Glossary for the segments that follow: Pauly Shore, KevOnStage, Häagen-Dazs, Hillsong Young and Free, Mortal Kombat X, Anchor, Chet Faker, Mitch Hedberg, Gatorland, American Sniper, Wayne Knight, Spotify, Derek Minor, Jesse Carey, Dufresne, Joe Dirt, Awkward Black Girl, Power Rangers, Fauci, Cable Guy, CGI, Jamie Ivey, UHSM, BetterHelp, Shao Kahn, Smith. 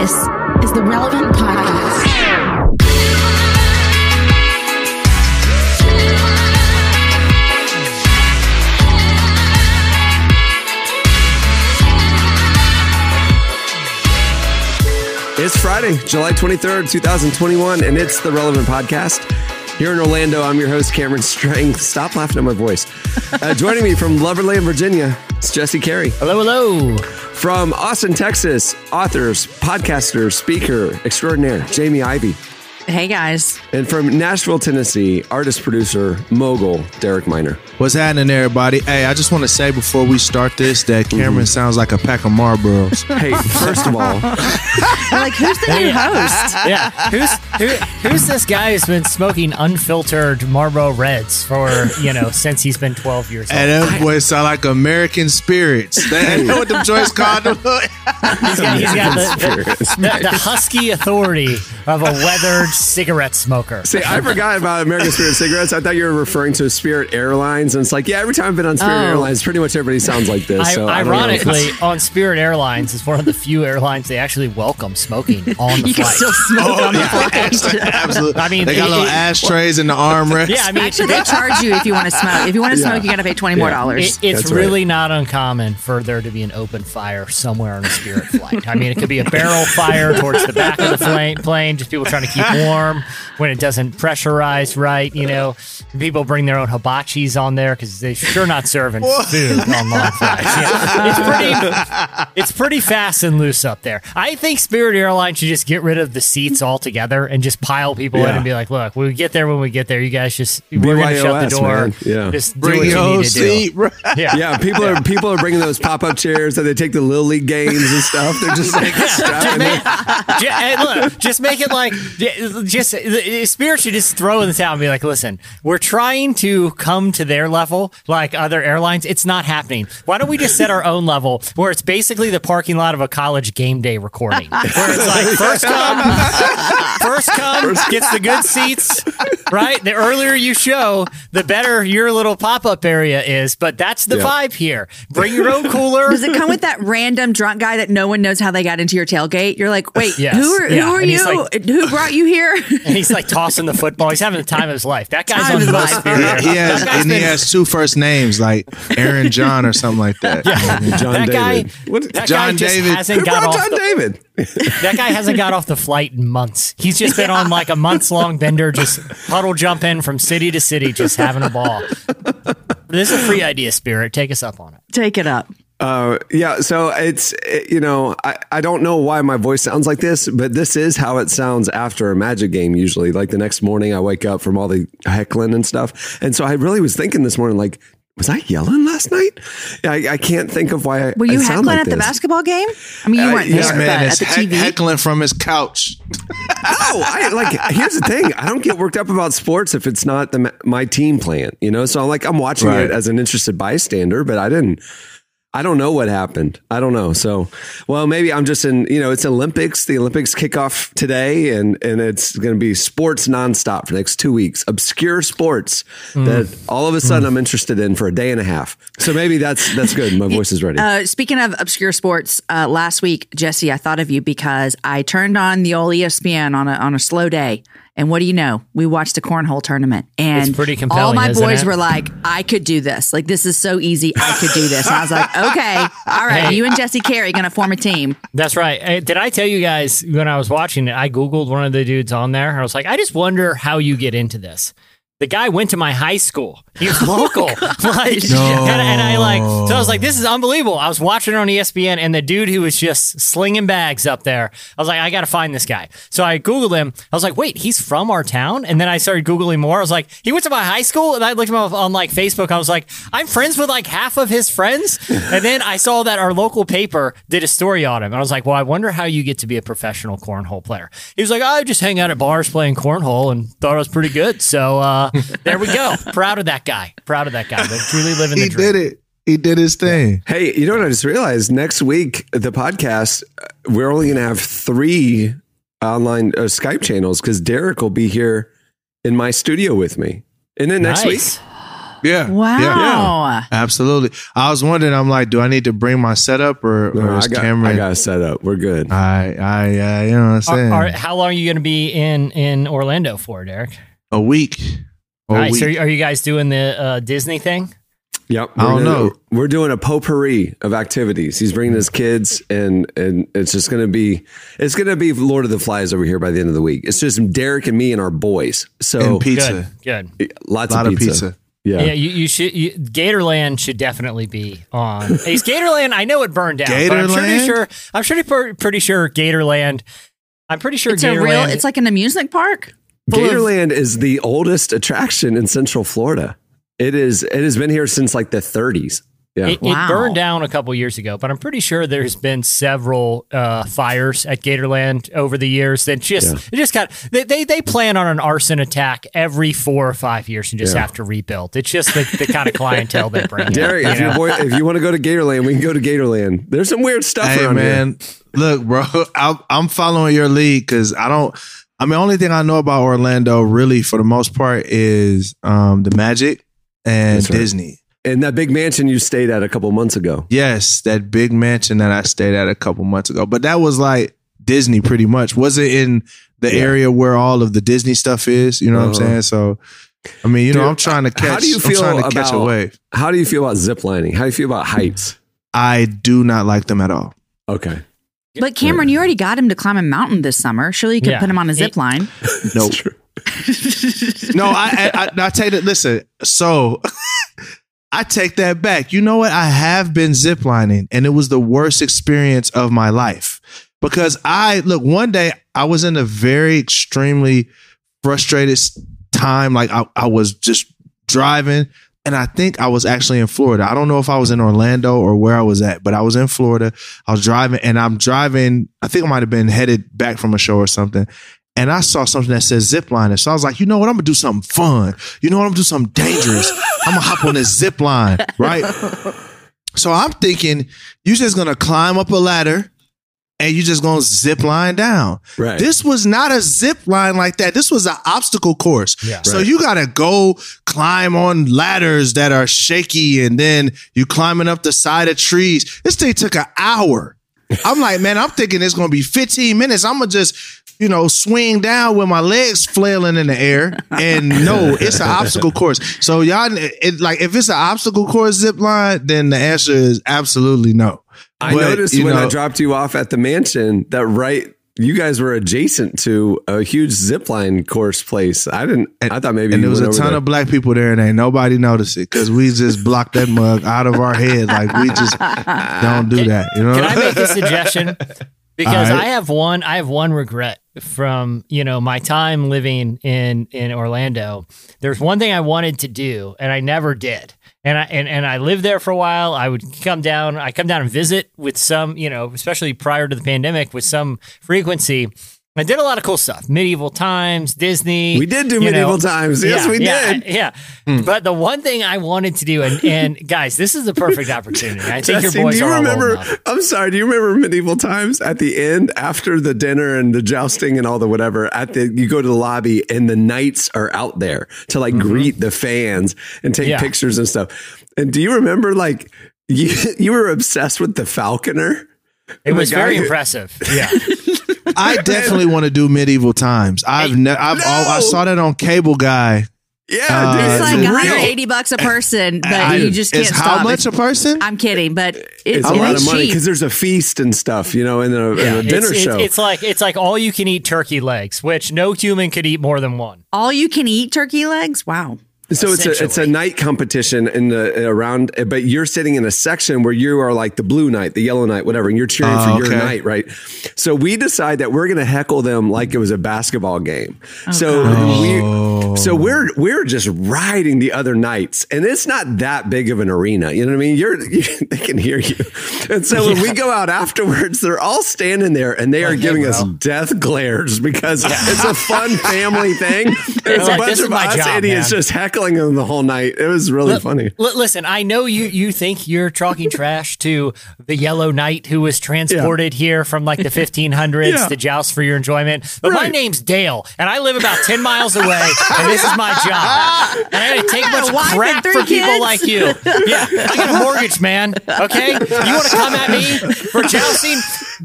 This is the Relevant Podcast. It's Friday, July 23rd, 2021, and it's the Relevant Podcast. Here in Orlando, I'm your host, Cameron Strang. Stop laughing at my voice. Joining me from Loverland, Virginia, it's Jesse Carey. Hello, hello. From Austin, Texas, authors, podcasters, speaker extraordinaire, Jamie Ivey. Hey, guys. And from Nashville, Tennessee, artist, producer, mogul, Derek Minor. What's happening, everybody? Hey, I just want to say before we start this that Cameron sounds like a pack of Marlboros. Hey, first of all. Like, who's the new host? Yeah. Who's this guy who's been smoking unfiltered Marlboro Reds for, you know, since he's been 12 years old? And that boy sound like American Spirits. They know what them joints called him. He's got the husky authority of a weathered cigarette smoker. See, I forgot about American Spirit cigarettes. I thought you were referring to Spirit Airlines, and it's like, yeah, every time I've been on Spirit Airlines, pretty much everybody sounds like this. Ironically, on Spirit Airlines, it's one of the few airlines they actually welcome smoking on the flight. You can still smoke on the flight. Absolutely. I mean, they got little ashtrays in the armrest. Yeah, I mean, actually, they charge you if you want to smoke. If you want to smoke, you got to pay $20 more. It's really not uncommon for there to be an open fire somewhere on a Spirit flight. I mean, it could be a barrel fire towards the back of the plane, just people trying to keep warm when it doesn't pressurize right, you know. People bring their own hibachis on there because they're sure not serving food on long flights. Yeah. It's pretty fast and loose up there. I think Spirit Airlines should just get rid of the seats altogether and just pile people in and be like, look, when we get there, you guys just, we're going to shut the door. Yeah. Just bring your own seat. People are bringing those pop-up chairs that they take the Little League games and stuff. They're just like stuff. Just make it like, just Spirit should just throw in the towel and be like, listen, we're trying to come to their level like other airlines. It's not happening. Why don't we just set our own level where it's basically the parking lot of a college game day recording where it's like first come gets the good seats, right? The earlier you show, the better your little pop-up area is, but that's the vibe here. Bring your own cooler. Does it come with that random drunk guy that no one knows how they got into your tailgate? You're like, wait, who are you? Like, who brought you here? And he's like tossing the football. He's having the time of his life. That guy's on the most Spirit. He has two first names, like Aaron John or something like that. Yeah. John David. That guy hasn't got off the flight in months. He's just been on like a months-long bender, just puddle jumping from city to city, just having a ball. This is a free idea, Spirit. Take us up on it. Take it up. So I don't know why my voice sounds like this, but this is how it sounds after a Magic game usually. Like the next morning I wake up from all the heckling and stuff. And so I really was thinking this morning, like, was I yelling last night? I can't think of why I Were you I heckling like at this. The basketball game? I mean, you weren't there, man, but at the TV? Heckling from his couch. Here's the thing. I don't get worked up about sports if it's not my team playing, you know? So I'm like, I'm watching it as an interested bystander, but I don't know what happened. I don't know. So, well, maybe I'm just it's Olympics. The Olympics kick off today and it's going to be sports nonstop for the next 2 weeks. Obscure sports that all of a sudden I'm interested in for a day and a half. So maybe that's good. My voice is ready. Speaking of obscure sports, last week, Jesse, I thought of you because I turned on the old ESPN on a slow day. And what do you know? We watched a cornhole tournament, and it's pretty compelling, all my boys were like, "I could do this! Like this is so easy! I could do this!" And I was like, "Okay, all right, you and Jesse Carey gonna form a team." That's right. Did I tell you guys when I was watching it? I googled one of the dudes on there, and I was like, "I just wonder how you get into this." The guy went to my high school. He was local. So I was like, this is unbelievable. I was watching it on ESPN, and the dude who was just slinging bags up there, I was like, I got to find this guy. So I Googled him. I was like, wait, he's from our town? And then I started Googling more. I was like, he went to my high school? And I looked him up on like Facebook. I was like, I'm friends with like half of his friends. And then I saw that our local paper did a story on him. And I was like, well, I wonder how you get to be a professional cornhole player. He was like, I just hang out at bars playing cornhole and thought I was pretty good. So, there we go. Proud of that guy. They truly live in the dream. He did it. He did his thing. Hey, you know what I just realized? Next week, the podcast, we're only going to have 3 online Skype channels because Derek will be here in my studio with me. Isn't it next week? Yeah. Wow. Yeah. Absolutely. I was wondering, I'm like, do I need to bring my setup or is Cameron? I got a setup. We're good. I you know what I'm saying. All right, how long are you going to be in Orlando for, Derek? A week. All right, so are you guys doing the Disney thing? Yep. I don't know. We're doing a potpourri of activities. He's bringing his kids, and it's just going to be Lord of the Flies over here by the end of the week. It's just Derek and me and our boys. So and pizza, good, lots of pizza. Yeah, you should. Gatorland should definitely be on. Is Gatorland? I know it burned down. Gatorland. But I'm pretty sure Gatorland. I'm pretty sure it's Gatorland. It's like an amusement park. Gatorland is the oldest attraction in Central Florida. It has been here since like the 30s. Yeah. It burned down a couple years ago, but I'm pretty sure there's been several fires at Gatorland over the years that they plan on an arson attack every 4 or 5 years and just have to rebuild. It's just the kind of clientele they bring. Derek, if you want to go to Gatorland, we can go to Gatorland. There's some weird stuff around here. Look, bro, I'm following your lead because only thing I know about Orlando really for the most part is the Magic. And Disney. And that big mansion you stayed at a couple months ago. Yes, that big mansion that I stayed at a couple months ago. But that was like Disney pretty much. Was it in the area where all of the Disney stuff is? You know what I'm saying? So, I mean, you know, I'm trying to catch catch a wave. How do you feel about ziplining? How do you feel about heights? I do not like them at all. Okay. But Cameron, you already got him to climb a mountain this summer. Surely you could put him on a zip line. Nope. No, I tell you, listen, so I take that back. You know what? I have been ziplining and it was the worst experience of my life because one day I was in a very extremely frustrated time. Like I was just driving and I think I was actually in Florida. I don't know if I was in Orlando or where I was at, but I was in Florida. I was driving and I think I might've been headed back from a show or something. And I saw something that says zipline. So I was like, you know what? I'm going to do something fun. You know what? I'm going to do something dangerous. I'm going to hop on this zipline, right? So I'm thinking, you're just going to climb up a ladder and you're just going to zipline down. Right. This was not a zipline like that. This was an obstacle course. Yeah. So you got to go climb on ladders that are shaky and then you climbing up the side of trees. This thing took an hour. I'm like, man, I'm thinking it's going to be 15 minutes. I'm going to just... you know, swing down with my legs flailing in the air. And no, it's an obstacle course. So y'all, if it's an obstacle course zip line, then the answer is absolutely no. I noticed when I dropped you off at the mansion that you guys were adjacent to a huge zip line course place. I thought maybe. And there was a ton of black people there and ain't nobody noticed it because we just blocked that mug out of our head. Like we just don't do that. You know? Can I make a suggestion? Because I have one regret from, you know, my time living in Orlando. There's one thing I wanted to do and I never did. And I lived there for a while. I would come down and visit with some, you know, especially prior to the pandemic with some frequency. I did a lot of cool stuff. Medieval Times, Disney. We did do Medieval Times. Yes, we did. But the one thing I wanted to do, and guys, this is the perfect opportunity. I think Jesse, your boys are remember, all I'm sorry. Do you remember Medieval Times at the end, after the dinner and the jousting and all the whatever, you go to the lobby and the knights are out there to greet the fans and take pictures and stuff. And do you remember you were obsessed with the falconer? It was very impressive. Yeah. I definitely want to do Medieval Times. I saw that on Cable Guy. Yeah, dude, it's like $180 a person, but you just can't stop. How much a person? I'm kidding, but it's a lot of money because there's a feast and stuff, you know, and a dinner show. It's like all you can eat turkey legs, which no human could eat more than one. All you can eat turkey legs? Wow. So it's a night competition around, but you're sitting in a section where you are like the blue knight, the yellow knight, whatever, and you're cheering for your knight, right? So we decide that we're going to heckle them like it was a basketball game. Okay. So we're just riding the other knights, and it's not that big of an arena, you know what I mean? They can hear you, and so when we go out afterwards, they're all standing there and they are giving us death glares because it's a fun family thing. And it's a bunch of us idiots just heckling heckling him the whole night. It was really funny. Listen, I know you think you're talking trash to the Yellow Knight who was transported here from like the 1500s to joust for your enjoyment. But my name's Dale, and I live about 10 miles away, and this is my job. And I gotta take much crap for people like you. Yeah, I got a mortgage, man. Okay? You want to come at me for jousting?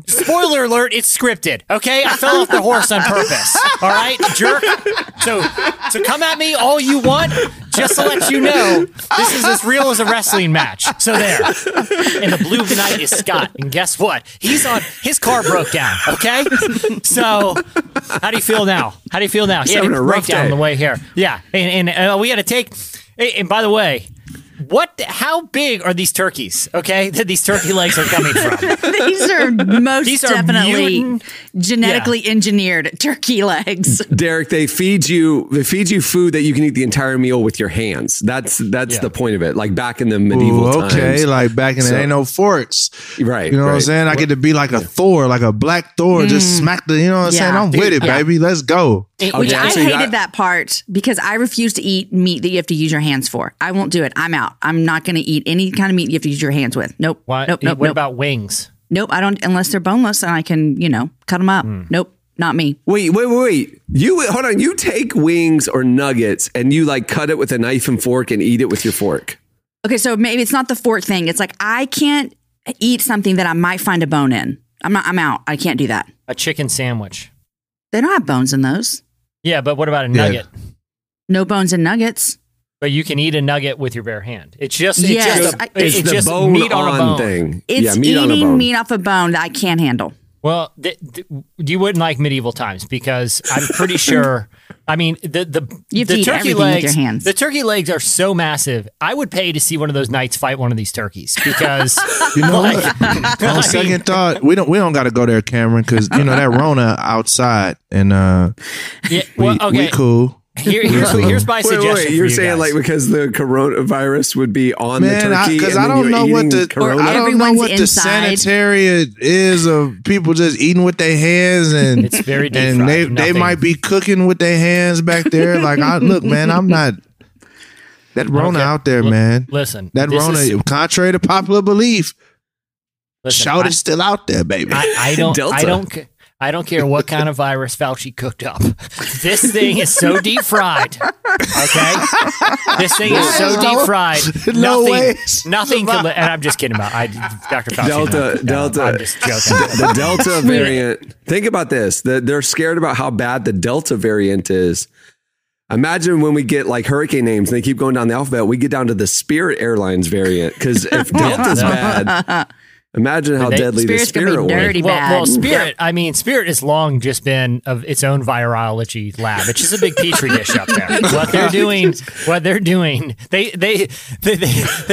Spoiler alert, it's scripted. Okay? I fell off the horse on purpose. All right, jerk. So come at me all you want, just to let you know, this is as real as a wrestling match. So there. And the Blue Knight is Scott. And guess what? His car broke down, okay? So how do you feel now? He had a breakdown on the way here. Yeah. And we had to take... And by the way... How big are these turkeys? Okay, that these turkey legs are coming from. These are definitely genetically engineered turkey legs. Derek, they feed you food that you can eat the entire meal with your hands. That's the point of it. Like back in the medieval times. Okay, like back in the ain't no forks. Right. You know what I'm saying? I get to be like a Thor, like a black Thor, just smack the, you know what I'm saying? I'm with it, baby. Let's go. I hated that part because I refuse to eat meat that you have to use your hands for. I won't do it. I'm out. I'm not going to eat any kind of meat you have to use your hands with. Nope. What? Nope. What about wings? Nope. I don't, unless they're boneless and I can, cut them up. Nope. Not me. Wait. Hold on. You take wings or nuggets and you like cut it with a knife and fork and eat it with your fork. Okay. So maybe it's not the fork thing. It's like, I can't eat something that I might find a bone in. I'm out. I can't do that. A chicken sandwich. They don't have bones in those. Yeah, but what about a nugget? No bones in nuggets. But you can eat a nugget with your bare hand. It's just meat on a bone thing. It's eating meat off a bone that I can't handle. Well, you wouldn't like medieval times because I'm pretty sure. I mean, the turkey legs. With your hands. The turkey legs are so massive. I would pay to see one of those knights fight one of these turkeys because on second thought, we don't got to go there, Cameron, because that Rona outside and we cool. Here's my suggestion. Wait, you're saying like because the coronavirus would be on the turkey because I don't know what the sanitary is of people just eating with their hands and it's very deep and they might be cooking with their hands back there. Like I'm not that Rona out there, man. Listen, that Rona, contrary to popular belief, shout is still out there, baby. I don't care what kind of virus Fauci cooked up. This thing is so deep fried. Okay? This thing is so deep fried. Nothing can... And I'm just kidding about Dr. Fauci. Delta. I'm just joking. The Delta variant... Think about this. They're scared about how bad the Delta variant is. Imagine when we get like hurricane names and they keep going down the alphabet, we get down to the Spirit Airlines variant. Because if Delta's bad... Imagine how deadly the Spirit was. Well, Spirit, I mean, Spirit has long just been of its own virology lab. It's just a big petri dish up there. What they're doing, they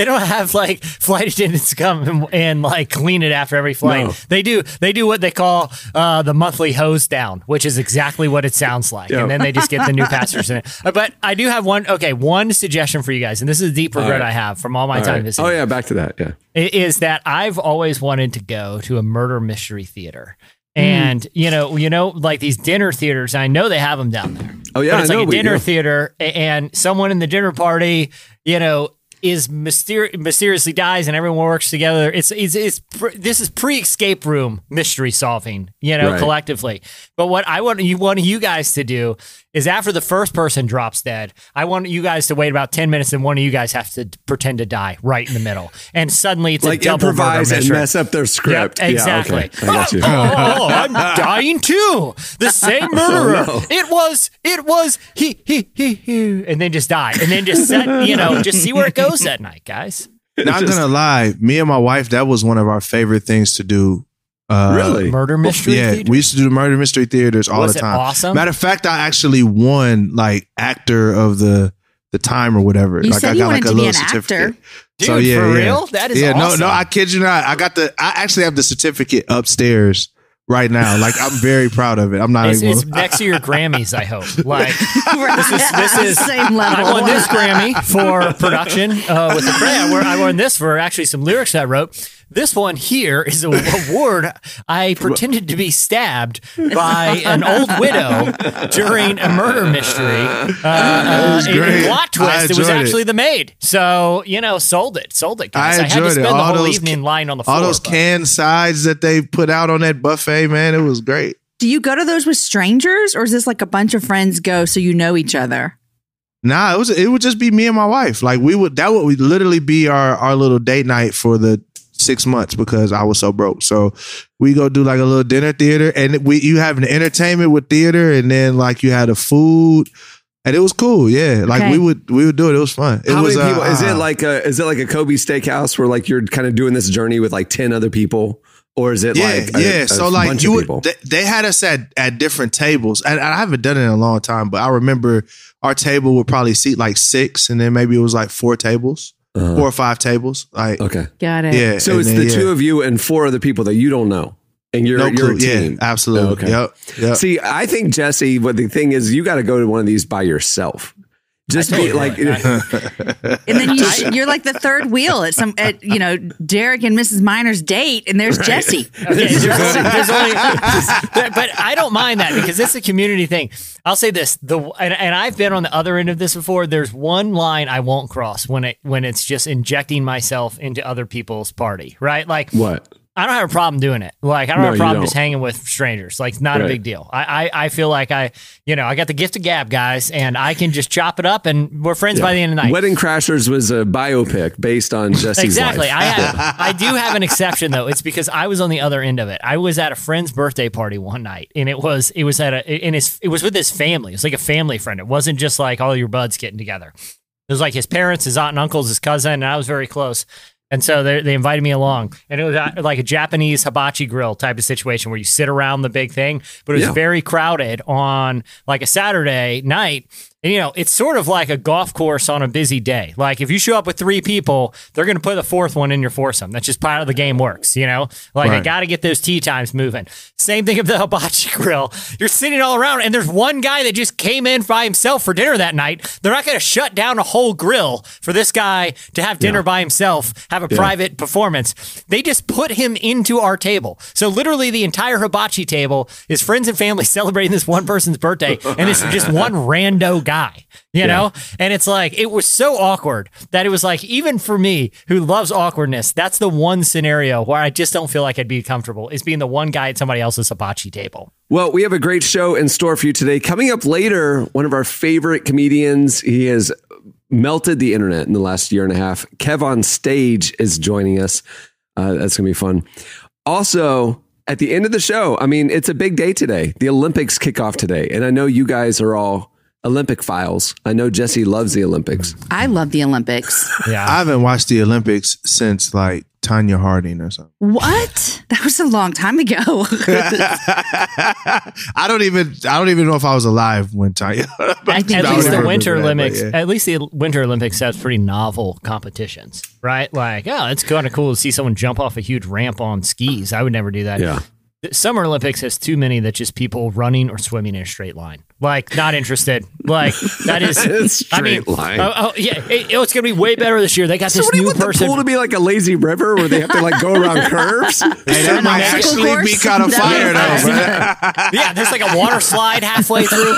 don't have like flight attendants come and like clean it after every flight. No. They do what they call the monthly hose down, which is exactly what it sounds like. Yep. And then they just get the new passengers in it. But I do have one suggestion for you guys, and this is a deep regret I have from all my time visiting. Oh yeah, back to that. Yeah. Is that I've always wanted to go to a murder mystery theater, and like these dinner theaters. I know they have them down there. Oh yeah, but it's like a dinner theater, and someone in the dinner party, is mysteriously dies, and everyone works together. This is pre-escape room mystery solving, collectively. But what I want you guys to do is after the first person drops dead, I want you guys to wait about 10 minutes and one of you guys has to pretend to die right in the middle. And suddenly it's like a double improvise and mess up their script. Yep, exactly. Yeah, okay. I'm dying too. The same murderer. Oh, no. It was he, and then just die. And then just just see where it goes that night, guys. Not gonna lie, me and my wife, that was one of our favorite things to do. Really? Murder mystery theater? We used to do murder mystery theaters all the time. Awesome? Matter of fact, I actually won like actor of the time or whatever. I got a little certificate. Dude, so, for real? That is awesome. No, I kid you not. I actually have the certificate upstairs right now. Like, I'm very proud of it. I'm not even... It's next to your Grammys, I hope. Like, this is same level. I won this Grammy for production with the prayer. I won this for actually some lyrics I wrote. This one here is an award. I pretended to be stabbed by an old widow during a murder mystery. A plot twist. It was actually the maid. So, you know, sold it. I had to spend the whole evening lying on the floor. All those canned sides that they put out on that buffet, man, it was great. Do you go to those with strangers, or is this like a bunch of friends go so you know each other? Nah, it would just be me and my wife. Like that would literally be our little date night for the 6 months because I was so broke. So we go do like a little dinner theater, and you have an entertainment with theater, and then like you had a food, and it was cool. Yeah, like we would do it. It was fun. How many people? Is it like a Kobe Steakhouse where like you're kind of doing this journey with like 10 other people? Or is it they had us at different tables, and I haven't done it in a long time, but I remember our table would probably seat like six, and then maybe it was like four or five tables. Like, okay, got it. Yeah, so it's two of you and four other people that you don't know, and you're a team. Yeah, absolutely. Oh, okay. Yep. See, I think Jesse, but the thing is, you got to go to one of these by yourself. Just be like, and then you're like the third wheel at Derek and Mrs. Minor's date, and there's Jesse. Okay, but I don't mind that because it's a community thing. I'll say this: and I've been on the other end of this before. There's one line I won't cross when it's just injecting myself into other people's party, right? Like what? I don't have a problem doing it. Like, I don't have a problem just hanging with strangers. Like, not a big deal. I feel like I got the gift of gab, guys, and I can just chop it up, and we're friends by the end of the night. Wedding Crashers was a biopic based on Jesse's life. Exactly. I do have an exception, though. It's because I was on the other end of it. I was at a friend's birthday party one night, and it was with his family. It was like a family friend. It wasn't just like all your buds getting together. It was like his parents, his aunt and uncles, his cousin, and I was very close. And so they invited me along, and it was like a Japanese hibachi grill type of situation where you sit around the big thing, but it was very crowded on like a Saturday night. And, you know, it's sort of like a golf course on a busy day. Like if you show up with three people, they're going to put the fourth one in your foursome. That's just part of the game works, you know, like I got to get those tea times moving. Same thing with the hibachi grill. You're sitting all around, and there's one guy that just came in by himself for dinner that night. They're not going to shut down a whole grill for this guy to have dinner by himself, have a private performance. They just put him into our table. So literally the entire hibachi table is friends and family celebrating this one person's birthday, and it's just one rando guy, you know? And it's like, it was so awkward that it was like, even for me who loves awkwardness, that's the one scenario where I just don't feel like I'd be comfortable is being the one guy at somebody else's hibachi table. Well, we have a great show in store for you today. Coming up later, one of our favorite comedians, he has melted the internet in the last year and a half. KevOnStage is joining us. That's going to be fun. Also, at the end of the show, I mean, it's a big day today. The Olympics kick off today. And I know you guys are all Olympic files. I know Jesse loves the Olympics. I love the Olympics. Yeah, I haven't watched the Olympics since like Tanya Harding or something. What? That was a long time ago. I don't even know if I was alive when Tanya. At least the Winter Olympics has pretty novel competitions, right? Like, oh, it's kind of cool to see someone jump off a huge ramp on skis. I would never do that. Yeah. Summer Olympics has too many that just people running or swimming in a straight line. Like, not interested. Like, that is straight line. It's going to be way better this year. They got this new person. The pool to be like a lazy river where they have to like go around curves. Hey, that might actually be kind of fire though. Yeah, there's like a water slide halfway through.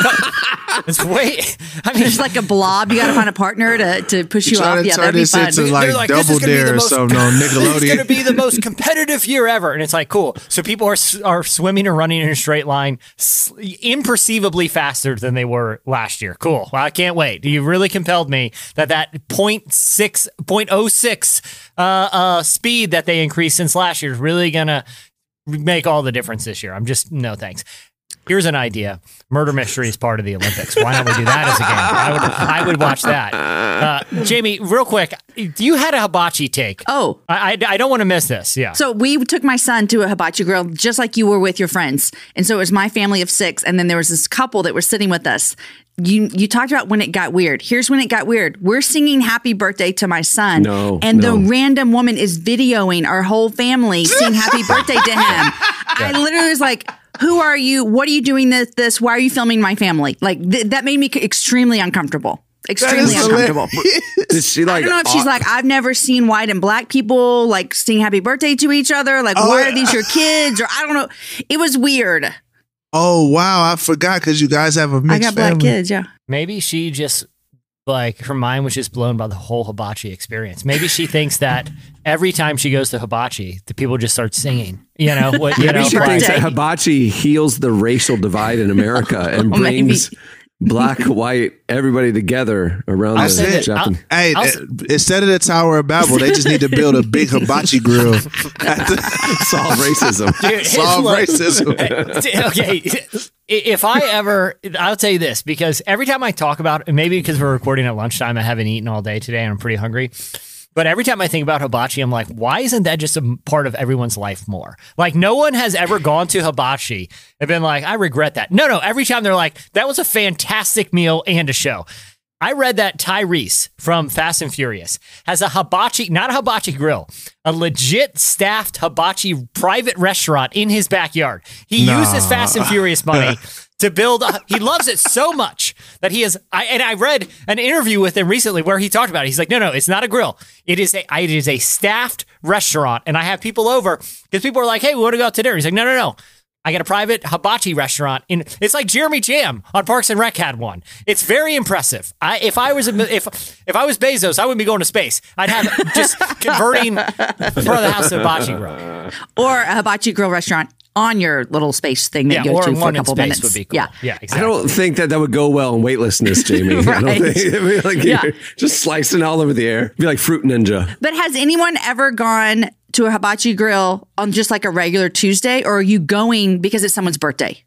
It's way. I mean, there's like a blob. You got to find a partner to push you off. Yeah, that'd be fun. Into like Double Dare or something on Nickelodeon. It's going to be the most competitive year ever, and it's like cool. So people are swimming or running in a straight line, imperceivably faster than they were last year. Cool. Well, I can't wait. You really compelled me that 0.06 speed that they increased since last year is really gonna make all the difference this year. I'm just no thanks. Here's an idea. Murder mystery is part of the Olympics. Why don't we do that as a game? I would watch that. Jamie, real quick, you had a hibachi take. Oh. I don't want to miss this. Yeah. So we took my son to a hibachi grill just like you were with your friends. And so it was my family of six. And then there was this couple that were sitting with us. You talked about when it got weird. Here's when it got weird. We're singing Happy Birthday to my son. The random woman is videoing our whole family sing Happy Birthday to him. Yeah. I literally was like, who are you? What are you doing this? Why are you filming my family? Like that made me extremely uncomfortable. Extremely uncomfortable. Is she like, I don't know if she's like, I've never seen white and black people like sing happy birthday to each other. Like, why are these your kids? Or I don't know. It was weird. Oh, wow. I forgot because you guys have a mixed family. I got black kids, yeah. Maybe she just, like, her mind was just blown by the whole hibachi experience. Maybe she thinks that every time she goes to hibachi, the people just start singing. You know, what, you know, she thinks that hibachi heals the racial divide in America and brings... Maybe. Black, white, everybody together around the Japanese. Hey, instead of the Tower of Babel, they just need to build a big hibachi grill. Solve racism. Dude, solve racism. Okay. If I ever, I'll tell you this, because every time I talk about, maybe because we're recording at lunchtime, I haven't eaten all day today and I'm pretty hungry. But every time I think about hibachi, I'm like, why isn't that just a part of everyone's life more? Like, no one has ever gone to hibachi and been like, I regret that. No, every time they're like, that was a fantastic meal and a show. I read that Tyrese from Fast and Furious has a hibachi, not a hibachi grill, a legit staffed hibachi private restaurant in his backyard. He uses Fast and Furious money to build a, he loves it so much that he is, I read an interview with him recently where he talked about it. He's like, no, it's not a grill. It is a staffed restaurant. And I have people over because people are like, hey, we want to go out to dinner. He's like, no. I got a private hibachi restaurant. It's like Jeremy Jamm on Parks and Rec had one. It's very impressive. If I was Bezos, I wouldn't be going to space. I'd have just converting front of the house to hibachi grill. Or a hibachi grill restaurant on your little space thing that you go to for a couple minutes. Would be cool. Yeah, exactly. I don't think that would go well in weightlessness, Jamie. Right. I don't think, like, yeah. Just slicing all over the air. It'd be like Fruit Ninja. But has anyone ever gone to a hibachi grill on just like a regular Tuesday, or are you going because it's someone's birthday?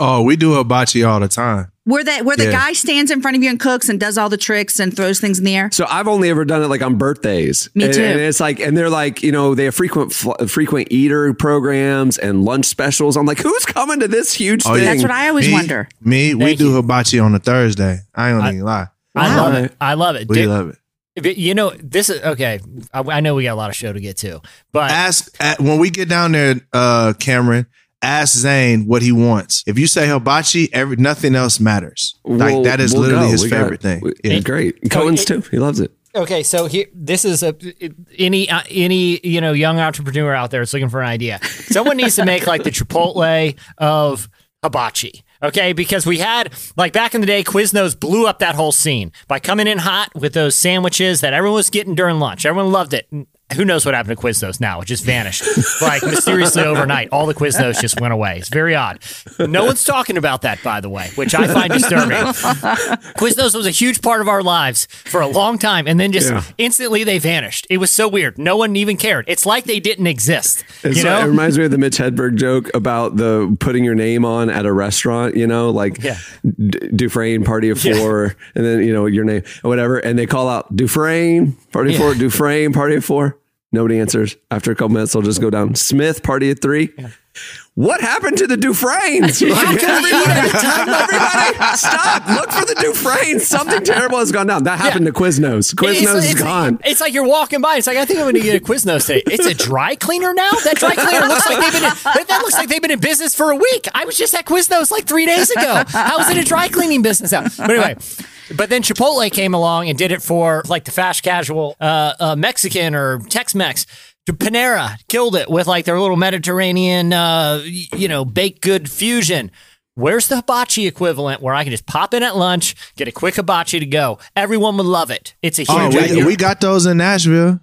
Oh, we do hibachi all the time. Where the guy stands in front of you and cooks and does all the tricks and throws things in the air. So I've only ever done it like on birthdays. Me too. And it's like, and they're like, you know, they have frequent eater programs and lunch specials. I'm like, who's coming to this huge thing? That's what I always wonder. We do hibachi on a Thursday. I ain't gonna lie. I love it. I love it. We love it. You know, this is okay. I know we got a lot of show to get to, but when we get down there, Cameron, ask Zane what he wants. If you say hibachi, nothing else matters. Like that is literally his favorite thing. Yeah. It's great. Cohen's too. He loves it. Okay, so any you know young entrepreneur out there is looking for an idea. Someone needs to make like the Chipotle of hibachi. Okay, because we had, like back in the day, Quiznos blew up that whole scene by coming in hot with those sandwiches that everyone was getting during lunch. Everyone loved it. Who knows what happened to Quiznos now? It just vanished. Like mysteriously overnight, all the Quiznos just went away. It's very odd. No one's talking about that, by the way, which I find disturbing. Quiznos was a huge part of our lives for a long time, and then just instantly they vanished. It was so weird. No one even cared. It's like they didn't exist. You know? It reminds me of the Mitch Hedberg joke about the putting your name on at a restaurant, you know, like Dufresne, Party of Four, and then, you know, your name or whatever, and they call out Dufresne, Party of Four, Dufresne, Party of Four. Nobody answers. After a couple minutes, they'll just go down. Smith, Party of Three. Yeah. What happened to the Dufresnes? Like, everybody, stop. Look for the Dufresnes. Something terrible has gone down. That happened to Quiznos. Quiznos is gone. It's like you're walking by. It's like, I think I'm going to get a Quiznos today. It's a dry cleaner now? That dry cleaner looks like they've been in business for a week. I was just at Quiznos like 3 days ago. How is it a dry cleaning business now? But anyway. But then Chipotle came along and did it for like the fast casual Mexican or Tex-Mex. Panera killed it with like their little Mediterranean, you know, baked good fusion. Where's the hibachi equivalent where I can just pop in at lunch, get a quick hibachi to go? Everyone would love it. It's a huge idea. We got those in Nashville.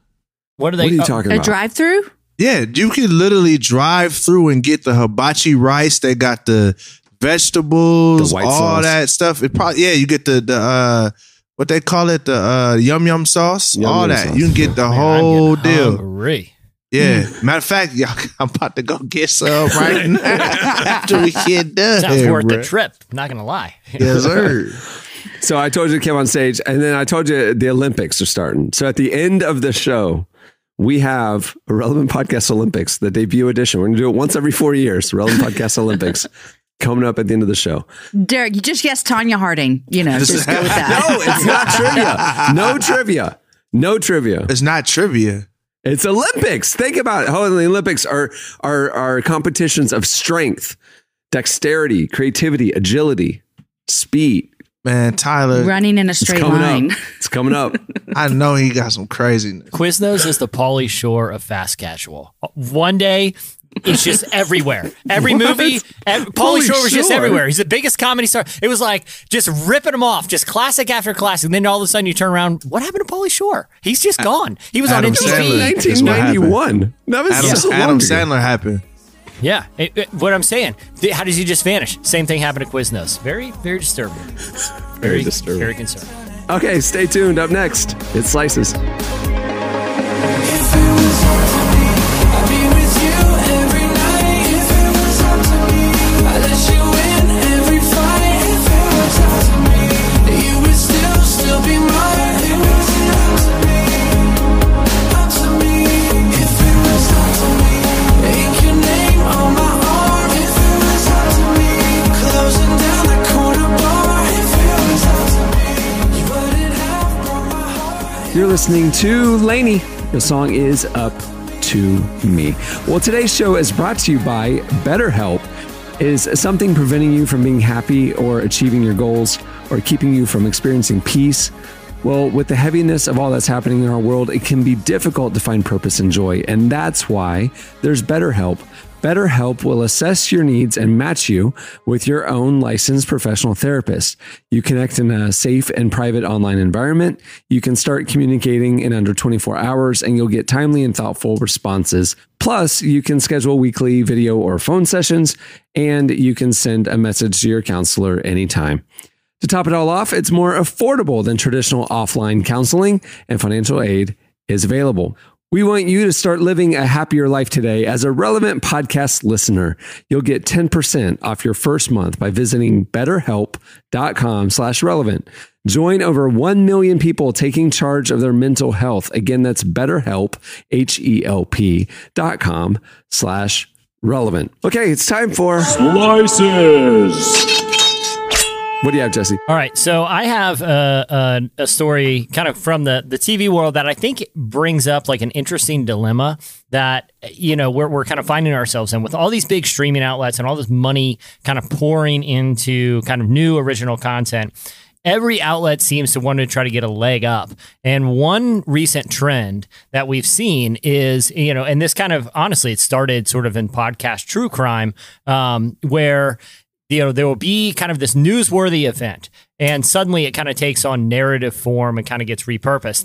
What are you talking about? A drive-through? Yeah, you can literally drive through and get the hibachi rice. They got the vegetables, all sauce. That stuff. It probably you get the what they call it, the yum sauce, all that. Sauce. You can get the whole deal. Hungry. Yeah. Matter of fact, y'all, I'm about to go get some right now after we get done. Sounds worth the trip. Not gonna lie. Yes, sir. So I told you to come on stage, and then I told you the Olympics are starting. So at the end of the show, we have Irrelevant Podcast Olympics, the debut edition. We're gonna do it once every 4 years. Irrelevant Podcast Olympics. Coming up at the end of the show. Derek, you just guessed Tanya Harding. You know, just go with that. No, it's not trivia. No trivia. It's not trivia. It's Olympics. Think about it. Oh, the Olympics are competitions of strength, dexterity, creativity, agility, speed, Man, Tyler. Running in a straight line. It's coming up. I know he got some craziness. Quiznos is the Pauly Shore of fast casual. One day, it's just everywhere. Every movie, Pauly Shore was just everywhere. He's the biggest comedy star. It was like just ripping him off, just classic after classic. And then all of a sudden you turn around, what happened to Pauly Shore? He's just gone. He was Adam on MTV. 1991. That was Adam Sandler happened. Yeah, what I'm saying. How does he just vanish? Same thing happened to Quiznos. Very, very disturbing. Very disturbing. Very concerning. Okay, stay tuned. Up next, it's Slices. You're listening to Laney. The song is Up To Me. Well, today's show is brought to you by BetterHelp. Is something preventing you from being happy or achieving your goals or keeping you from experiencing peace? Well, with the heaviness of all that's happening in our world, it can be difficult to find purpose and joy. And that's why there's BetterHelp. BetterHelp will assess your needs and match you with your own licensed professional therapist. You connect in a safe and private online environment. You can start communicating in under 24 hours and you'll get timely and thoughtful responses. Plus, you can schedule weekly video or phone sessions and you can send a message to your counselor anytime. To top it all off, it's more affordable than traditional offline counseling and financial aid is available. We want you to start living a happier life today as a relevant podcast listener. You'll get 10% off your first month by visiting betterhelp.com/relevant. Join over 1 million people taking charge of their mental health. Again, that's betterhelp, HELP.com/relevant. Okay, it's time for Slices. What do you have, Jesse? All right, so I have a story kind of from the TV world that I think brings up like an interesting dilemma that, you know, we're kind of finding ourselves in with all these big streaming outlets and all this money kind of pouring into kind of new original content. Every outlet seems to want to try to get a leg up. And one recent trend that we've seen is, you know, and this kind of, honestly, it started sort of in podcast true crime where, you know, there will be kind of this newsworthy event and suddenly it kind of takes on narrative form and kind of gets repurposed.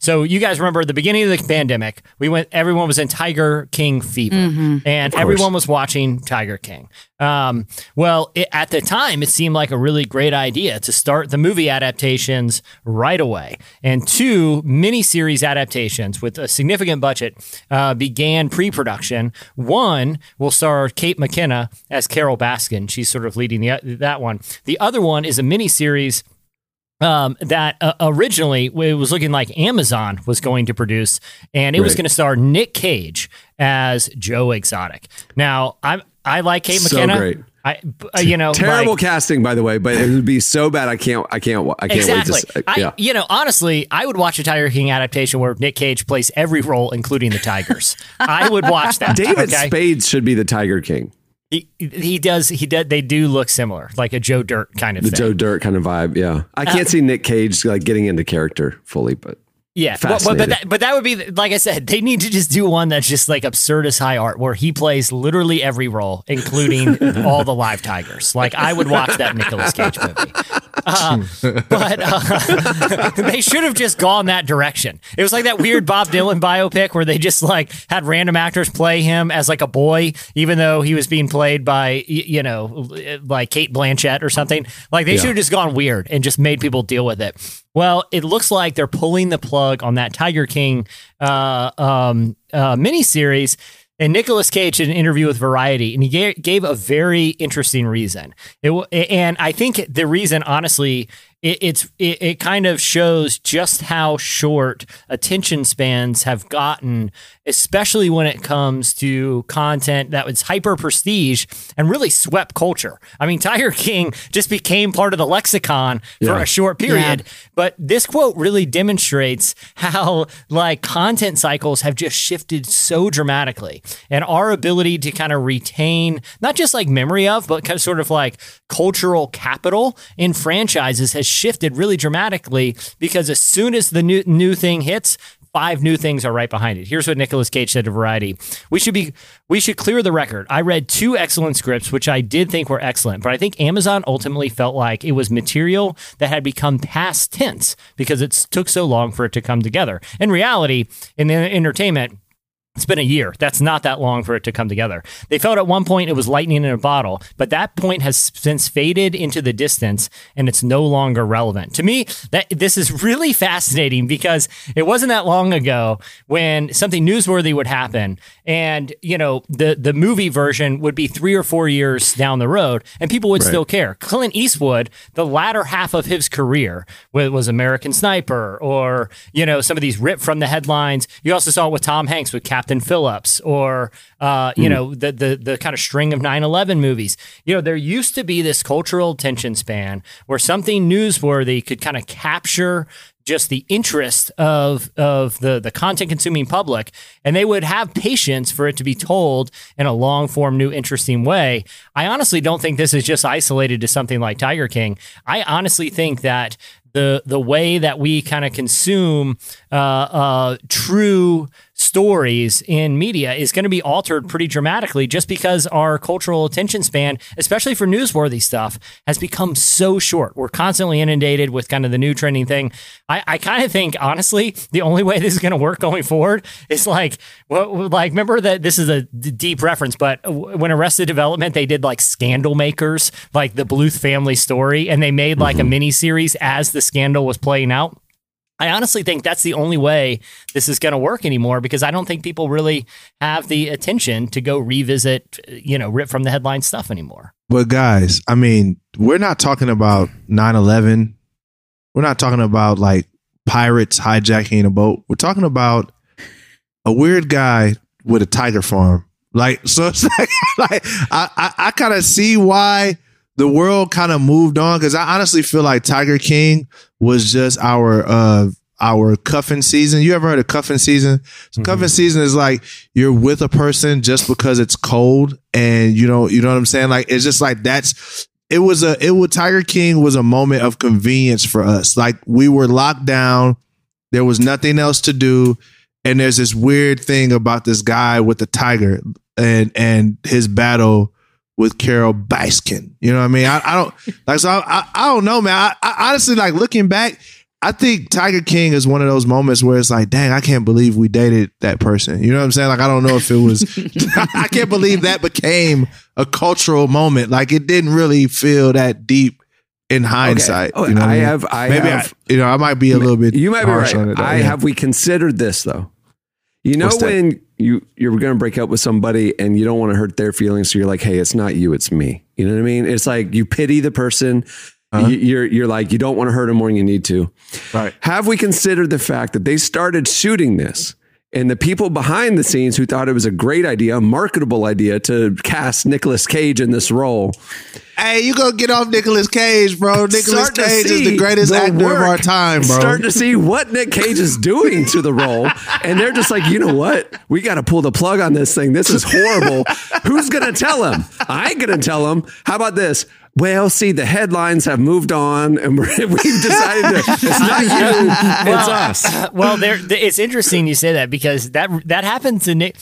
So you guys remember at the beginning of the pandemic, everyone was in Tiger King fever and everyone was watching Tiger King. At the time, it seemed like a really great idea to start the movie adaptations right away. And two miniseries adaptations with a significant budget began pre-production. One will star Kate McKinnon as Carole Baskin. She's sort of leading that one. The other one is a miniseries that originally it was looking like Amazon was going to produce, and it was going to star Nick Cage as Joe Exotic. Now, I like Kate McKinnon. So great. Terrible casting, by the way, but it would be so bad. I can't wait. Honestly, I would watch a Tiger King adaptation where Nick Cage plays every role, including the tigers. I would watch that. David Spade should be the Tiger King. They do look similar, like a Joe Dirt kind of thing. The Joe Dirt kind of vibe, yeah. I can't see Nick Cage like getting into character fully, but yeah. But that would be, like I said, they need to just do one that's just like absurdist high art where he plays literally every role, including all the live tigers. Like I would watch that Nicolas Cage movie. They should have just gone that direction. It was like that weird Bob Dylan biopic where they just like had random actors play him as like a boy, even though he was being played by, you know, like Kate Blanchett or something. Like they should have just gone weird and just made people deal with it. Well, it looks like they're pulling the plug on that Tiger King miniseries. And Nicolas Cage did an interview with Variety, and he gave a very interesting reason. And I think the reason, honestly, it kind of shows just how short attention spans have gotten, especially when it comes to content that was hyper prestige and really swept culture. I mean, Tiger King just became part of the lexicon for a short period, but this quote really demonstrates how like content cycles have just shifted so dramatically, and our ability to kind of retain not just like memory of, but kind of sort of like cultural capital in franchises has shifted really dramatically, because as soon as the new thing hits, five new things are right behind it. Here's what Nicolas Cage said to Variety. We should clear the record. I read two excellent scripts, which I did think were excellent, but I think Amazon ultimately felt like it was material that had become past tense because it took so long for it to come together. In reality, in entertainment, it's been a year. That's not that long for it to come together. They felt at one point it was lightning in a bottle, but that point has since faded into the distance and it's no longer relevant. To me, this is really fascinating because it wasn't that long ago when something newsworthy would happen and, you know, the movie version would be 3 or 4 years down the road and people would still care. Clint Eastwood, the latter half of his career was American Sniper or, you know, some of these ripped from the headlines. You also saw it with Tom Hanks with Captain Phillips or, you know, the kind of string of 9/11 movies. You know, there used to be this cultural attention span where something newsworthy could kind of capture just the interest of the content consuming public, and they would have patience for it to be told in a long form, new, interesting way. I honestly don't think this is just isolated to something like Tiger King. I honestly think that the way that we kind of consume true stories in media is going to be altered pretty dramatically just because our cultural attention span, especially for newsworthy stuff, has become so short. We're constantly inundated with kind of the new trending thing. I kind of think, honestly, the only way this is going to work going forward is like, well, like, remember that this is a deep reference, but when Arrested Development, they did like scandal makers, like the Bluth family story, and they made like a mini series as the scandal was playing out. I honestly think that's the only way this is going to work anymore, because I don't think people really have the attention to go revisit, you know, rip from the headline stuff anymore. But guys, I mean, we're not talking about 9/11. We're not talking about like pirates hijacking a boat. We're talking about a weird guy with a tiger farm. Like, so it's like I kind of see why the world kind of moved on, because I honestly feel like Tiger King was just our cuffing season. You ever heard of cuffing season? So cuffing season is like you're with a person just because it's cold, and you know what I'm saying. Like it's just like Tiger King was a moment of convenience for us. Like we were locked down, there was nothing else to do, and there's this weird thing about this guy with the tiger and his battle with Carole Baskin. You know what I mean? I don't like, so I don't know, man. I honestly, like, looking back, I think Tiger King is one of those moments where it's like, dang, I can't believe we dated that person. You know what I'm saying? Like, I don't know if it was, I can't believe that became a cultural moment. Like it didn't really feel that deep in hindsight. Okay. Oh, you know what I mean? I might be a little bit. You might be right. On it, though. Have we considered this though? You know, when you're going to break up with somebody and you don't want to hurt their feelings, so you're like, hey, it's not you, it's me. You know what I mean? It's like you pity the person. You're like, you don't want to hurt them more than you need to. Right. Have we considered the fact that they started shooting this and the people behind the scenes who thought it was a great idea, a marketable idea to cast Nicolas Cage in this role? Hey, you gonna get off Nicolas Cage, bro. Nicolas Cage is the greatest actor of our time, bro. Starting to see what Nick Cage is doing to the role. And they're just like, you know what? We got to pull the plug on this thing. This is horrible. Who's going to tell him? I ain't going to tell him. How about this? Well, see, the headlines have moved on and we've decided to, it's not you, it's us. Well, it's interesting you say that, because that happens to Nick.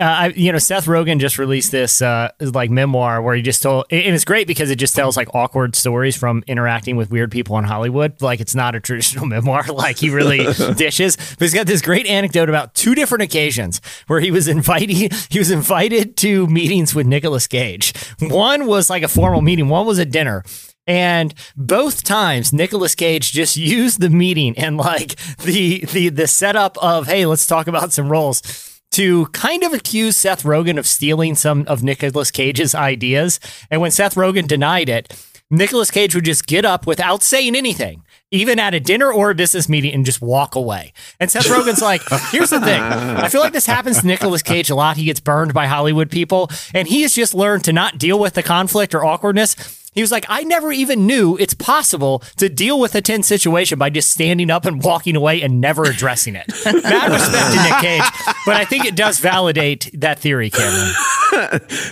Seth Rogen just released this like memoir where he just told, and it's great because it just tells like awkward stories from interacting with weird people in Hollywood. Like it's not a traditional memoir, like he really dishes. But he's got this great anecdote about two different occasions where he was invited to meetings with Nicolas Cage. One was like a formal meeting, one was a dinner. And both times, Nicolas Cage just used the meeting and like the setup of, hey, let's talk about some roles, to kind of accuse Seth Rogen of stealing some of Nicolas Cage's ideas. And when Seth Rogen denied it, Nicolas Cage would just get up without saying anything, even at a dinner or a business meeting, and just walk away. And Seth Rogen's like, here's the thing. I feel like this happens to Nicolas Cage a lot. He gets burned by Hollywood people, and he has just learned to not deal with the conflict or awkwardness. He was like, I never even knew it's possible to deal with a tense situation by just standing up and walking away and never addressing it. Mad respect to Nick Cage, but I think it does validate that theory, Cameron.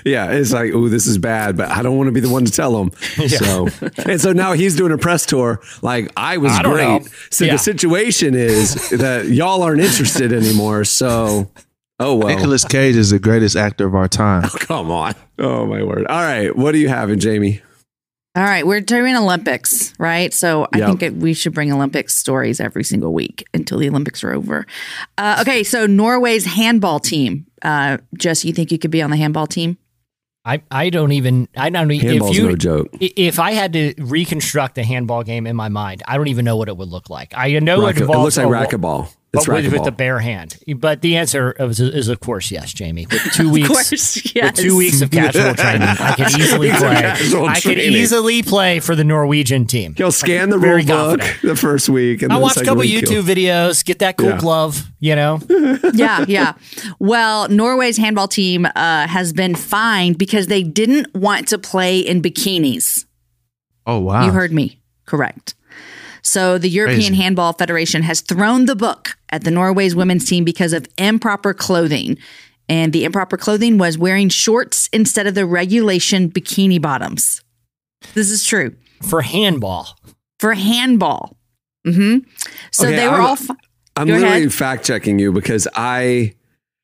Yeah, it's like, oh, this is bad, but I don't want to be the one to tell him. Yeah. So now he's doing a press tour. Like, I was great. So the situation is that y'all aren't interested anymore. So, oh well. Nicolas Cage is the greatest actor of our time. Oh, come on. Oh my word. All right, what do you have, Jamie? All right, we're doing Olympics, right? So I think we should bring Olympics stories every single week until the Olympics are over. Okay, so Norway's handball team. Jess, you think you could be on the handball team? I don't even handball's no joke. If I had to reconstruct the handball game in my mind, I don't even know what it would look like. I know it looks like racquetball. It's with the bare hand. But the answer is of course, yes, Jamie. With 2 weeks, with 2 weeks of casual training, I could easily play. For the Norwegian team. He'll scan the rule book the first week. And I'll watch a couple YouTube videos, get that cool glove, you know? Yeah. Well, Norway's handball team has been fined because they didn't want to play in bikinis. Oh, wow. You heard me. Correct. So the European Handball Federation has thrown the book at the Norway's women's team because of improper clothing. And the improper clothing was wearing shorts instead of the regulation bikini bottoms. This is true. For handball. Mm-hmm. So they were all... I'm literally fact-checking you because I...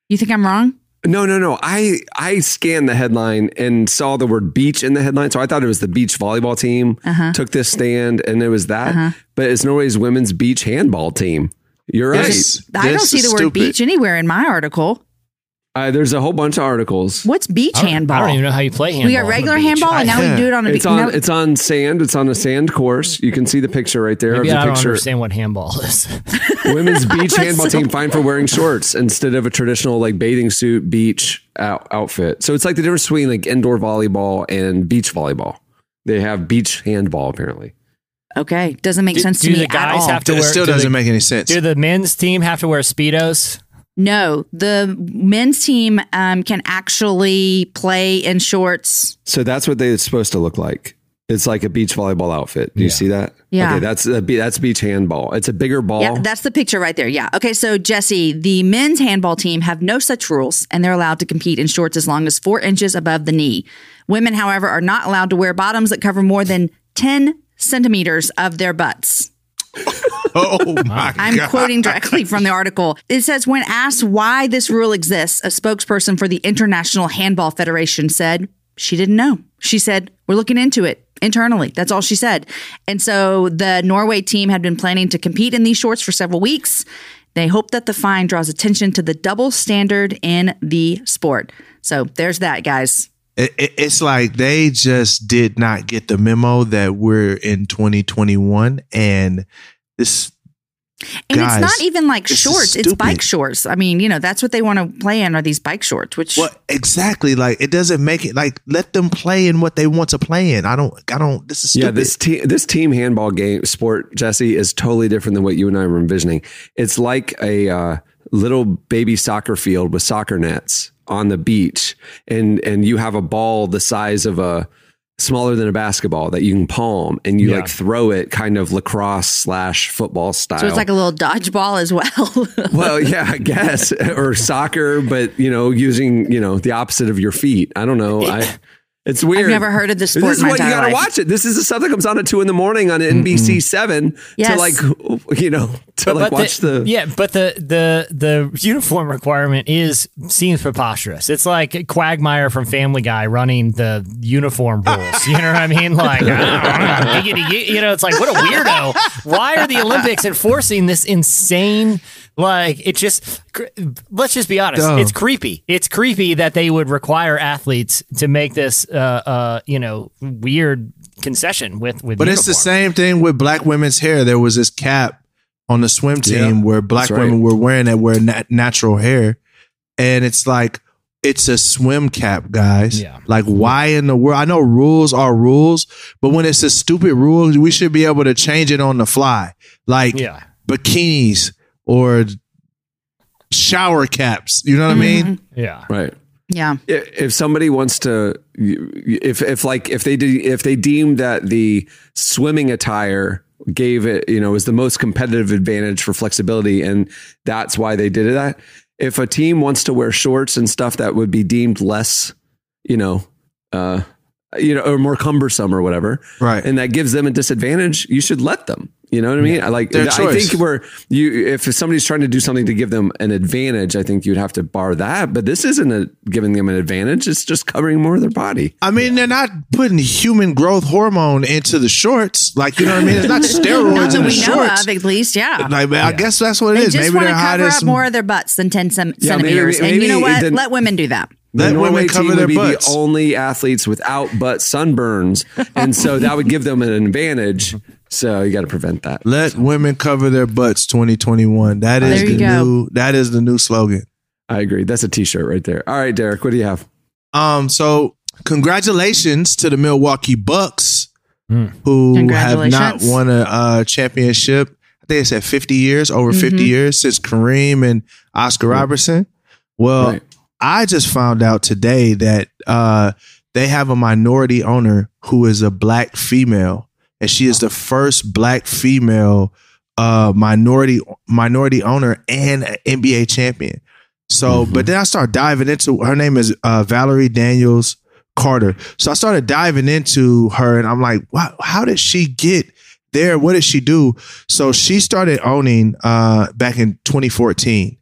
You think I'm wrong? No. I scanned the headline and saw the word beach in the headline. So I thought it was the beach volleyball team took this stand and it was that. But it's Norway's women's beach handball team. You're right. I don't see the word beach anywhere in my article. There's a whole bunch of articles. What's beach handball? I don't even know how you play handball. We got regular handball and now we do it on a beach. It's on sand. It's on a sand course. You can see the picture right there. Maybe I don't understand what handball is. Women's beach handball team fined for wearing shorts instead of a traditional like bathing suit beach outfit. So it's like the difference between like indoor volleyball and beach volleyball. They have beach handball apparently. Okay. Doesn't make sense to me at all. Do the guys have to wear? It still doesn't make any sense. Do the men's team have to wear Speedos? No, the men's team can actually play in shorts. So that's what they're supposed to look like. It's like a beach volleyball outfit. Do you see that? Yeah. Okay, that's beach handball. It's a bigger ball. Yeah, that's the picture right there. Yeah. Okay, so Jesse, the men's handball team have no such rules, and they're allowed to compete in shorts as long as 4 inches above the knee. Women, however, are not allowed to wear bottoms that cover more than 10 centimeters of their butts. I'm quoting directly from the article. It says, when asked why this rule exists, a spokesperson for the International Handball Federation said she didn't know. She said, we're looking into it internally. That's all she said. And so the Norway team had been planning to compete in these shorts for several weeks. They hope that the fine draws attention to the double standard in the sport. So there's that, guys. It's like they just did not get the memo that we're in 2021 and this. And guys, it's not even like shorts. It's bike shorts. I mean, you know, that's what they want to play in are these bike shorts, which. Well, exactly. Like it doesn't make it like let them play in what they want to play in. I don't. This is stupid. Yeah, this team handball game sport, Jesse, is totally different than what you and I were envisioning. It's like a little baby soccer field with soccer nets on the beach, and you have a ball the size of a smaller than a basketball that you can palm, and you like throw it kind of lacrosse / football style. So it's like a little dodgeball as well. Well, yeah, I guess, or soccer, but you know, using the opposite of your feet. I don't know. It's weird. I've never heard of this sport. This is what you gotta watch it. This is the stuff that comes on at 2 a.m. on NBC7 to like, you know, to like watch the. Yeah, but the uniform requirement seems preposterous. It's like Quagmire from Family Guy running the uniform rules. You know what I mean? Like, you know, it's like, what a weirdo. Why are the Olympics enforcing this insane? Like, it just, let's just be honest. It's creepy. It's creepy that they would require athletes to make this, weird concession with But uniform. It's the same thing with black women's hair. There was this cap on the swim team where black women were wearing that natural hair. And it's like, It's a swim cap, guys. Yeah. Like, why in the world? I know rules are rules, but when it's a stupid rule, we should be able to change it on the fly. Like bikinis or shower caps. You know what I mean? Yeah. Right. Yeah. If somebody wants to, if they deem that the swimming attire gave it, you know, is the most competitive advantage for flexibility, and that's why they did that. If a team wants to wear shorts and stuff that would be deemed less, or more cumbersome or whatever, right, and that gives them a disadvantage, you should let them. You know what I mean? Yeah. I think if somebody's trying to do something to give them an advantage, I think you'd have to bar that. But this isn't giving them an advantage. It's just covering more of their body. I mean, they're not putting human growth hormone into the shorts. Like, you know what I mean? It's not steroids not in the shorts. Not that we know of, at least, yeah. Like, I guess that's what it is. Maybe they're hiding. They just want to cover up more of their butts than 10 centimeters. Maybe, and you know what? Let women do that. The Norway team would be the only athletes without butt sunburns. And so that would give them an advantage. So you got to prevent that. Let women cover their butts 2021. That is the new slogan. I agree. That's a t-shirt right there. All right, Derek, what do you have? So congratulations to the Milwaukee Bucks who have not won a championship. I think it's at 50 years, over 50 years since Kareem and Oscar Robertson. Well, I just found out today that they have a minority owner who is a black female, and she is the first black female minority owner and an NBA champion. So, but then I started diving into her name is Valerie Daniels Carter. So I started diving into her, and I'm like, wow, how did she get there? What did she do? So she started owning back in 2014.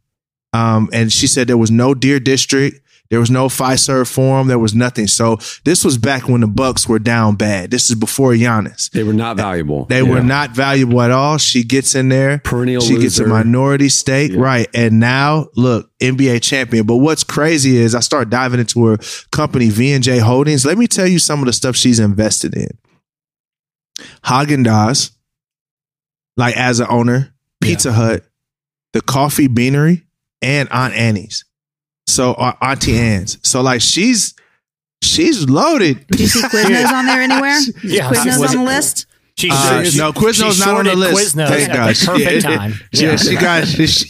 And she said there was no Deer District. There was no Fiserv Forum. There was nothing. So this was back when the Bucks were down bad. This is before Giannis. They were not valuable. They were not valuable at all. She gets in there. Perennial loser. She gets a minority stake. Yeah. Right. And now, look, NBA champion. But what's crazy is I start diving into her company, V&J Holdings. Let me tell you some of the stuff she's invested in. Häagen-Dazs, like as an owner, Pizza Hut, the Coffee Beanery, and Aunt Annie's. So Auntie Anne's. So like she's loaded. Did you see Quiznos on there anywhere? Yeah. Quiznos on the list? No, Quiznos not on the list. Quiznos. Thank God. Perfect time. Yeah, she got she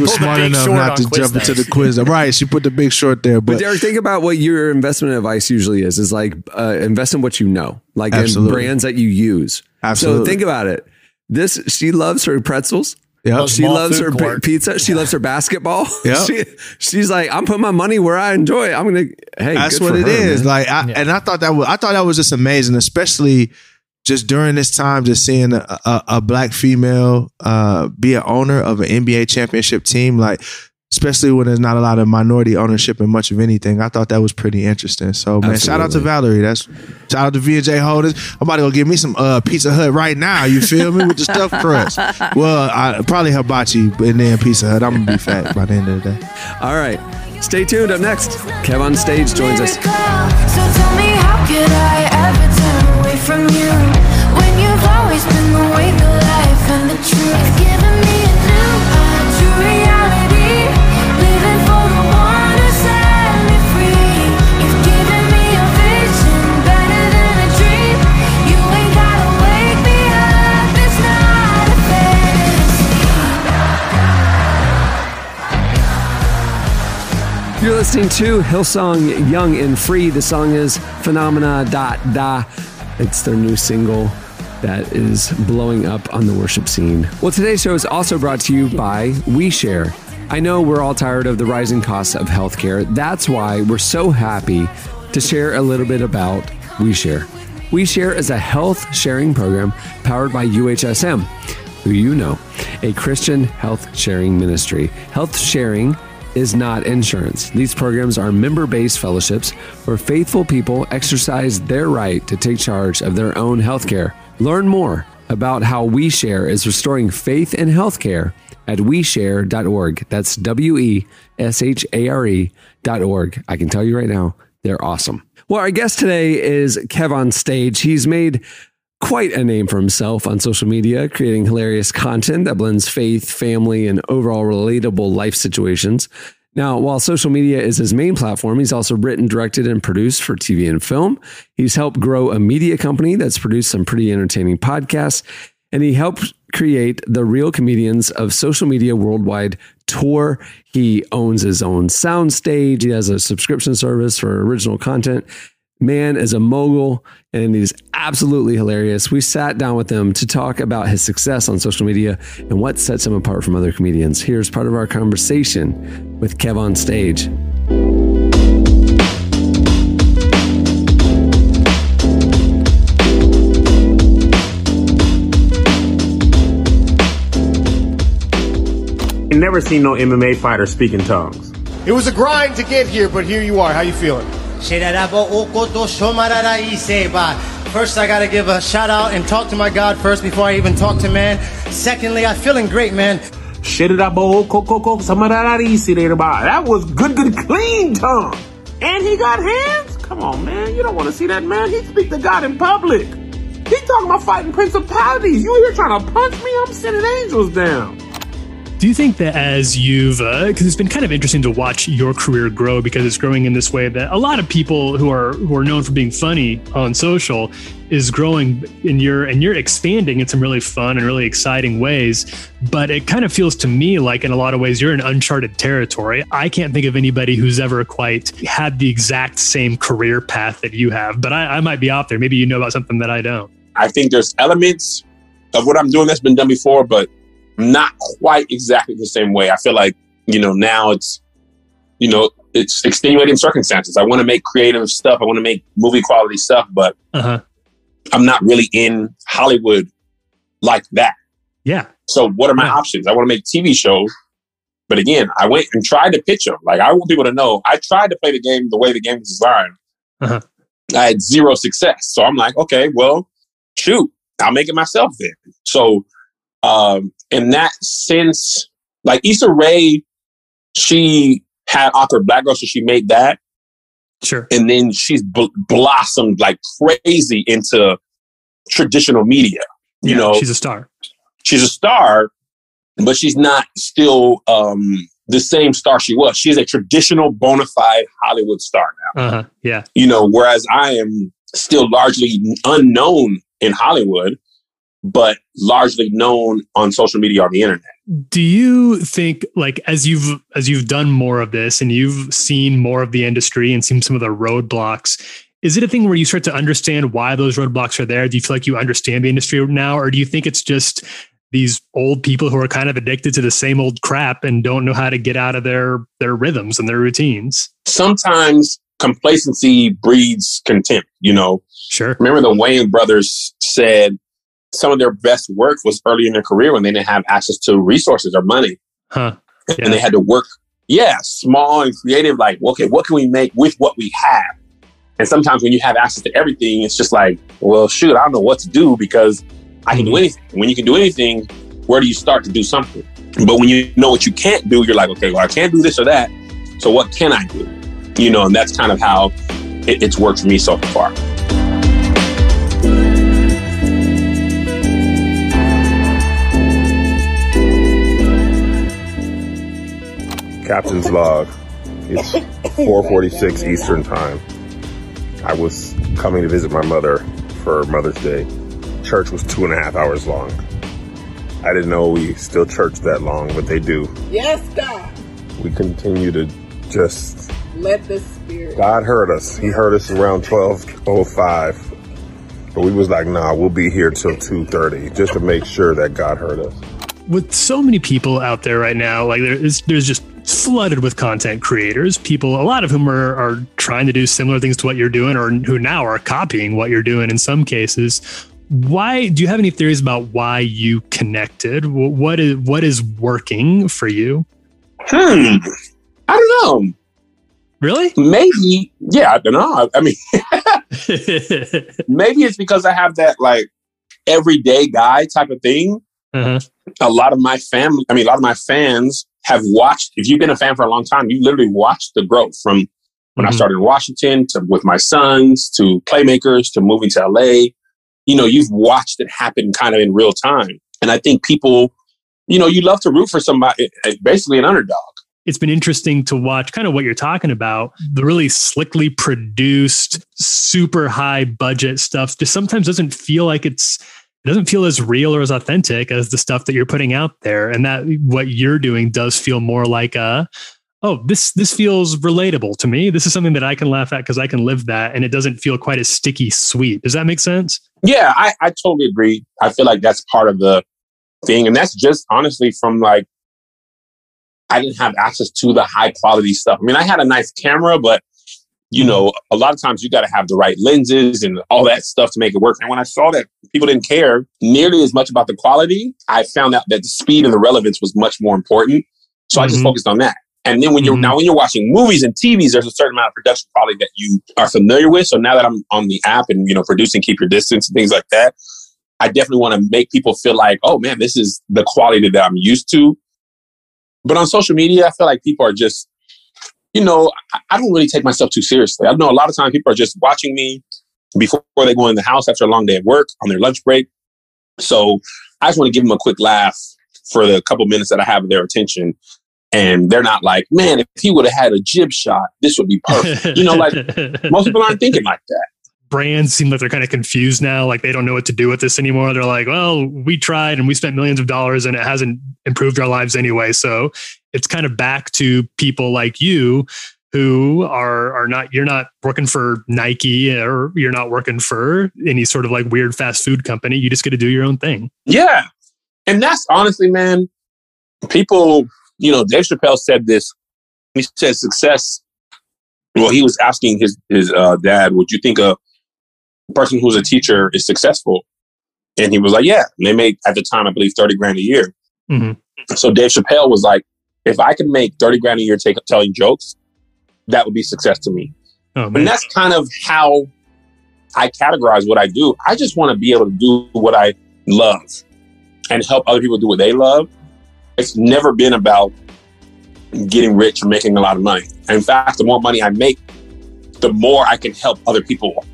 was smart enough not to jump into the Quiznos. Right, she put the big short there. But Derek, think about what your investment advice usually is. Is like invest in what you know. Like in brands that you use. Absolutely. So think about it. She loves her pretzels. Yep. She loves her pizza. She loves her basketball. Yep. She's like, I'm putting my money where I enjoy it. I'm gonna. Hey, that's what it is. Man. Like, and I thought that was just amazing, especially just during this time, just seeing a black female be an owner of an NBA championship team. Like, especially when there's not a lot of minority ownership in much of anything. I thought that was pretty interesting. So, man, shout out to Valerie. Shout out to V&J Holdings. I'm about to go get me some Pizza Hut right now. You feel me? With the stuffed crust. Well, probably hibachi and then Pizza Hut. I'm going to be fat by the end of the day. All right. Stay tuned. Up next, Kev on Stage joins us. So tell me, how could I ever turn away from you when you've always been the way, the life, and the truth? Given me a new reality. You're listening to Hillsong Young and Free. The song is Phenomena . It's their new single that is blowing up on the worship scene. Well, today's show is also brought to you by WeShare. I know we're all tired of the rising costs of healthcare. That's why we're so happy to share a little bit about WeShare. WeShare is a health sharing program powered by UHSM, who you know, a Christian health sharing ministry. Health sharing is not insurance. These programs are member-based fellowships where faithful people exercise their right to take charge of their own healthcare. Learn more about how WeShare is restoring faith in healthcare at weshare.org. That's WESHARE.org. I can tell you right now, they're awesome. Well, our guest today is Kev on Stage. He's made quite a name for himself on social media, creating hilarious content that blends faith, family, and overall relatable life situations. Now, while social media is his main platform, he's also written, directed, and produced for TV and film. He's helped grow a media company that's produced some pretty entertaining podcasts, and he helped create the Real Comedians of Social Media Worldwide Tour. He owns his own soundstage. He has a subscription service for original content. Man is a mogul, and he's absolutely hilarious. We sat down with him to talk about his success on social media and what sets him apart from other comedians. Here's part of our conversation with Kev on Stage. I've never seen no MMA fighter speak in tongues. It was a grind to get here, but here you are. How you feeling? First, I gotta give a shout out and talk to my God first before I even talk to man. Secondly, I'm feeling great, man. That was good, clean tongue. And he got hands? Come on, man. You don't want to see that, man. He speak to God in public. He talking about fighting principalities. You here trying to punch me? I'm sending angels down. Do you think that as you've, because it's been kind of interesting to watch your career grow, because it's growing in this way that a lot of people who are known for being funny on social is growing, and you're expanding in some really fun and really exciting ways. But it kind of feels to me like in a lot of ways you're in uncharted territory. I can't think of anybody who's ever quite had the exact same career path that you have, but I might be off there. Maybe you know about something that I don't. I think there's elements of what I'm doing that's been done before, but not quite exactly the same way. I feel like, now it's extenuating circumstances. I want to make creative stuff. I want to make movie quality stuff, but I'm not really in Hollywood like that. Yeah. So what are my options? I want to make TV shows. But again, I went and tried to pitch them. Like, I want people to know, I tried to play the game the way the game was designed. I had zero success. So I'm like, okay, well, shoot, I'll make it myself then. So, in that sense, like Issa Rae, she had Awkward Black Girl, so she made that. Sure. And then she's blossomed like crazy into traditional media. You know, she's a star. She's a star, but she's not still the same star she was. She's a traditional bona fide Hollywood star now. Yeah. Whereas I am still largely unknown in Hollywood, but largely known on social media, on the internet. Do you think, like, as you've done more of this and you've seen more of the industry and seen some of the roadblocks, is it a thing where you start to understand why those roadblocks are there? Do you feel like you understand the industry now? Or do you think it's just these old people who are kind of addicted to the same old crap and don't know how to get out of their rhythms and their routines? Sometimes complacency breeds contempt, Sure. Remember the Wayans brothers said, some of their best work was early in their career when they didn't have access to resources or money. Yeah. And they had to work, small and creative, like, okay, what can we make with what we have? And sometimes when you have access to everything, it's just like, well, shoot, I don't know what to do because I can do anything. When you can do anything, where do you start to do something? But when you know what you can't do, you're like, okay, well, I can't do this or that. So what can I do? And that's kind of how it's worked for me so far. Captain's log. It's 4:46 Eastern time. I was coming to visit my mother for Mother's Day. Church was 2.5 hours long. I didn't know we still church that long, but they do. Yes, God. We continue to just let the Spirit. God heard us. He heard us around 12:05, but we was like, nah, we'll be here till 2:30, just to make sure that God heard us. With so many people out there right now, like there's just flooded with content creators, people, a lot of whom are trying to do similar things to what you're doing or who now are copying what you're doing in some cases. Why do you have any theories about why you connected? What is working for you? I don't know. Really? Maybe. Yeah, I don't know. I mean, maybe it's because I have that like everyday guy type of thing. A lot of my fans have watched, if you've been a fan for a long time, you literally watched the growth from when I started in Washington to with my sons, to Playmakers, to moving to LA. You've watched it happen kind of in real time. And I think people, you love to root for somebody, basically an underdog. it's been interesting to watch kind of what you're talking about, the really slickly produced, super high budget stuff just sometimes doesn't feel like it doesn't feel as real or as authentic as the stuff that you're putting out there. And that what you're doing does feel more like this feels relatable to me. This is something that I can laugh at because I can live that. And it doesn't feel quite as sticky sweet. Does that make sense? Yeah, I totally agree. I feel like that's part of the thing. And that's just honestly from like, I didn't have access to the high quality stuff. I mean, I had a nice camera, but you know, a lot of times you got to have the right lenses and all that stuff to make it work. And when I saw that people didn't care nearly as much about the quality, I found out that the speed and the relevance was much more important. So I just focused on that. And then when you're now when you're watching movies and TVs, there's a certain amount of production quality that you are familiar with. So now that I'm on the app and, you know, producing Keep Your Distance and things like that, I definitely want to make people feel like, oh man, this is the quality that I'm used to. But on social media, I feel like people are just, you know, I don't really take myself too seriously. I know a lot of times people are just watching me before they go in the house after a long day at work on their lunch break. So I just want to give them a quick laugh for the couple minutes that I have of their attention. And they're not like, man, if he would have had a jib shot, this would be perfect. You know, like most people aren't thinking like that. Brands seem like they're kind of confused now. Like they don't know what to do with this anymore. They're like, well, we tried and we spent millions of dollars and it hasn't improved our lives anyway. So it's kind of back to people like you who are not, you're not working for Nike or you're not working for any sort of like weird fast food company. You just get to do your own thing. Yeah. And that's honestly, man, people, you know, Dave Chappelle said this, he said success. Well, he was asking his dad, would you think a person who's a teacher is successful? And he was like, yeah. And they made, at the time, I believe $30,000 a year. Mm-hmm. So Dave Chappelle was like, if I could make $30,000 a year telling jokes, that would be success to me. Oh, and that's kind of how I categorize what I do. I just want to be able to do what I love and help other people do what they love. It's never been about getting rich or making a lot of money. In fact, the more money I make, the more I can help other people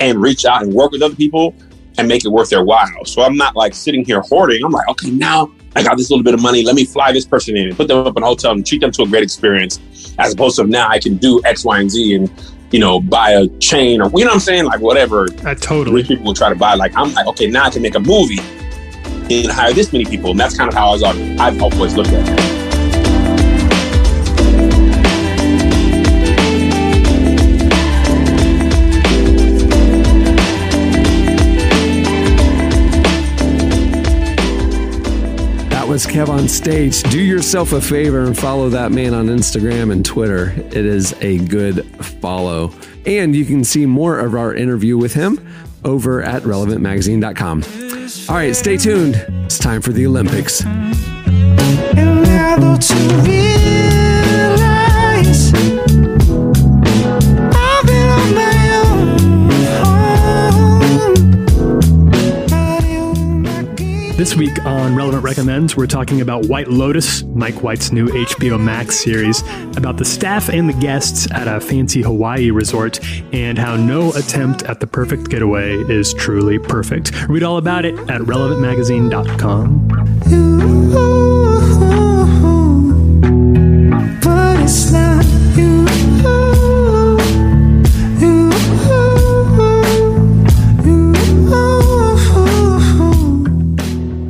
and reach out and work with other people and make it worth their while. So I'm not like sitting here hoarding. I'm like, okay, now I got this little bit of money. Let me fly this person in and put them up in a hotel and treat them to a great experience, as opposed to now I can do X, Y, and Z and, you know, buy a chain or, you know what I'm saying? Like whatever. I totally. Rich people will try to buy. Like, I'm like, okay, now I can make a movie and hire this many people. And that's kind of how I've always looked at it. Was Kev on Stage. Do yourself a favor and follow that man on Instagram and Twitter. It is a good follow. And you can see more of our interview with him over at relevantmagazine.com. All right, stay tuned. It's time for the Olympics. This week on Relevant Recommends, we're talking about White Lotus, Mike White's new HBO Max series, about the staff and the guests at a fancy Hawaii resort, and how no attempt at the perfect getaway is truly perfect. Read all about it at relevantmagazine.com. Ooh, but it's not you.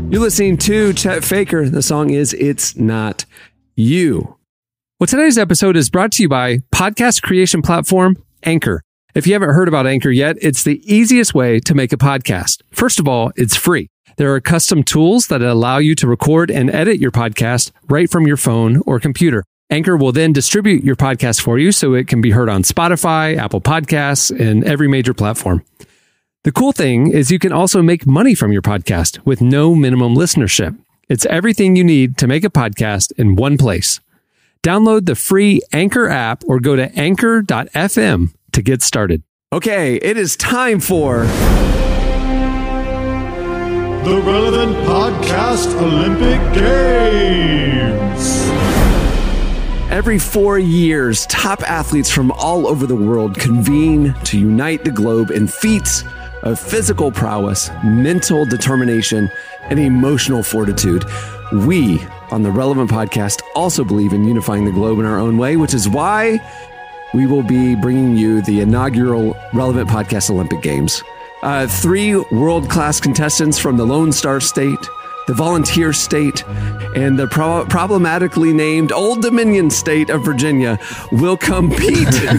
You're listening to Chet Faker. The song is It's Not You. Well, today's episode is brought to you by podcast creation platform Anchor. If you haven't heard about Anchor yet, it's the easiest way to make a podcast. First of all, it's free. There are custom tools that allow you to record and edit your podcast right from your phone or computer. Anchor will then distribute your podcast for you so it can be heard on Spotify, Apple Podcasts, and every major platform. The cool thing is you can also make money from your podcast with no minimum listenership. It's everything you need to make a podcast in one place. Download the free Anchor app or go to anchor.fm to get started. Okay, it is time for the Relevant Podcast Olympic Games. Every 4 years, top athletes from all over the world convene to unite the globe in feats of physical prowess, mental determination, and emotional fortitude. We on the Relevant Podcast also believe in unifying the globe in our own way, which is why we will be bringing you the inaugural Relevant Podcast Olympic Games. Three world-class contestants from the Lone Star State, the Volunteer State, and the problematically named Old Dominion State of Virginia will compete in 3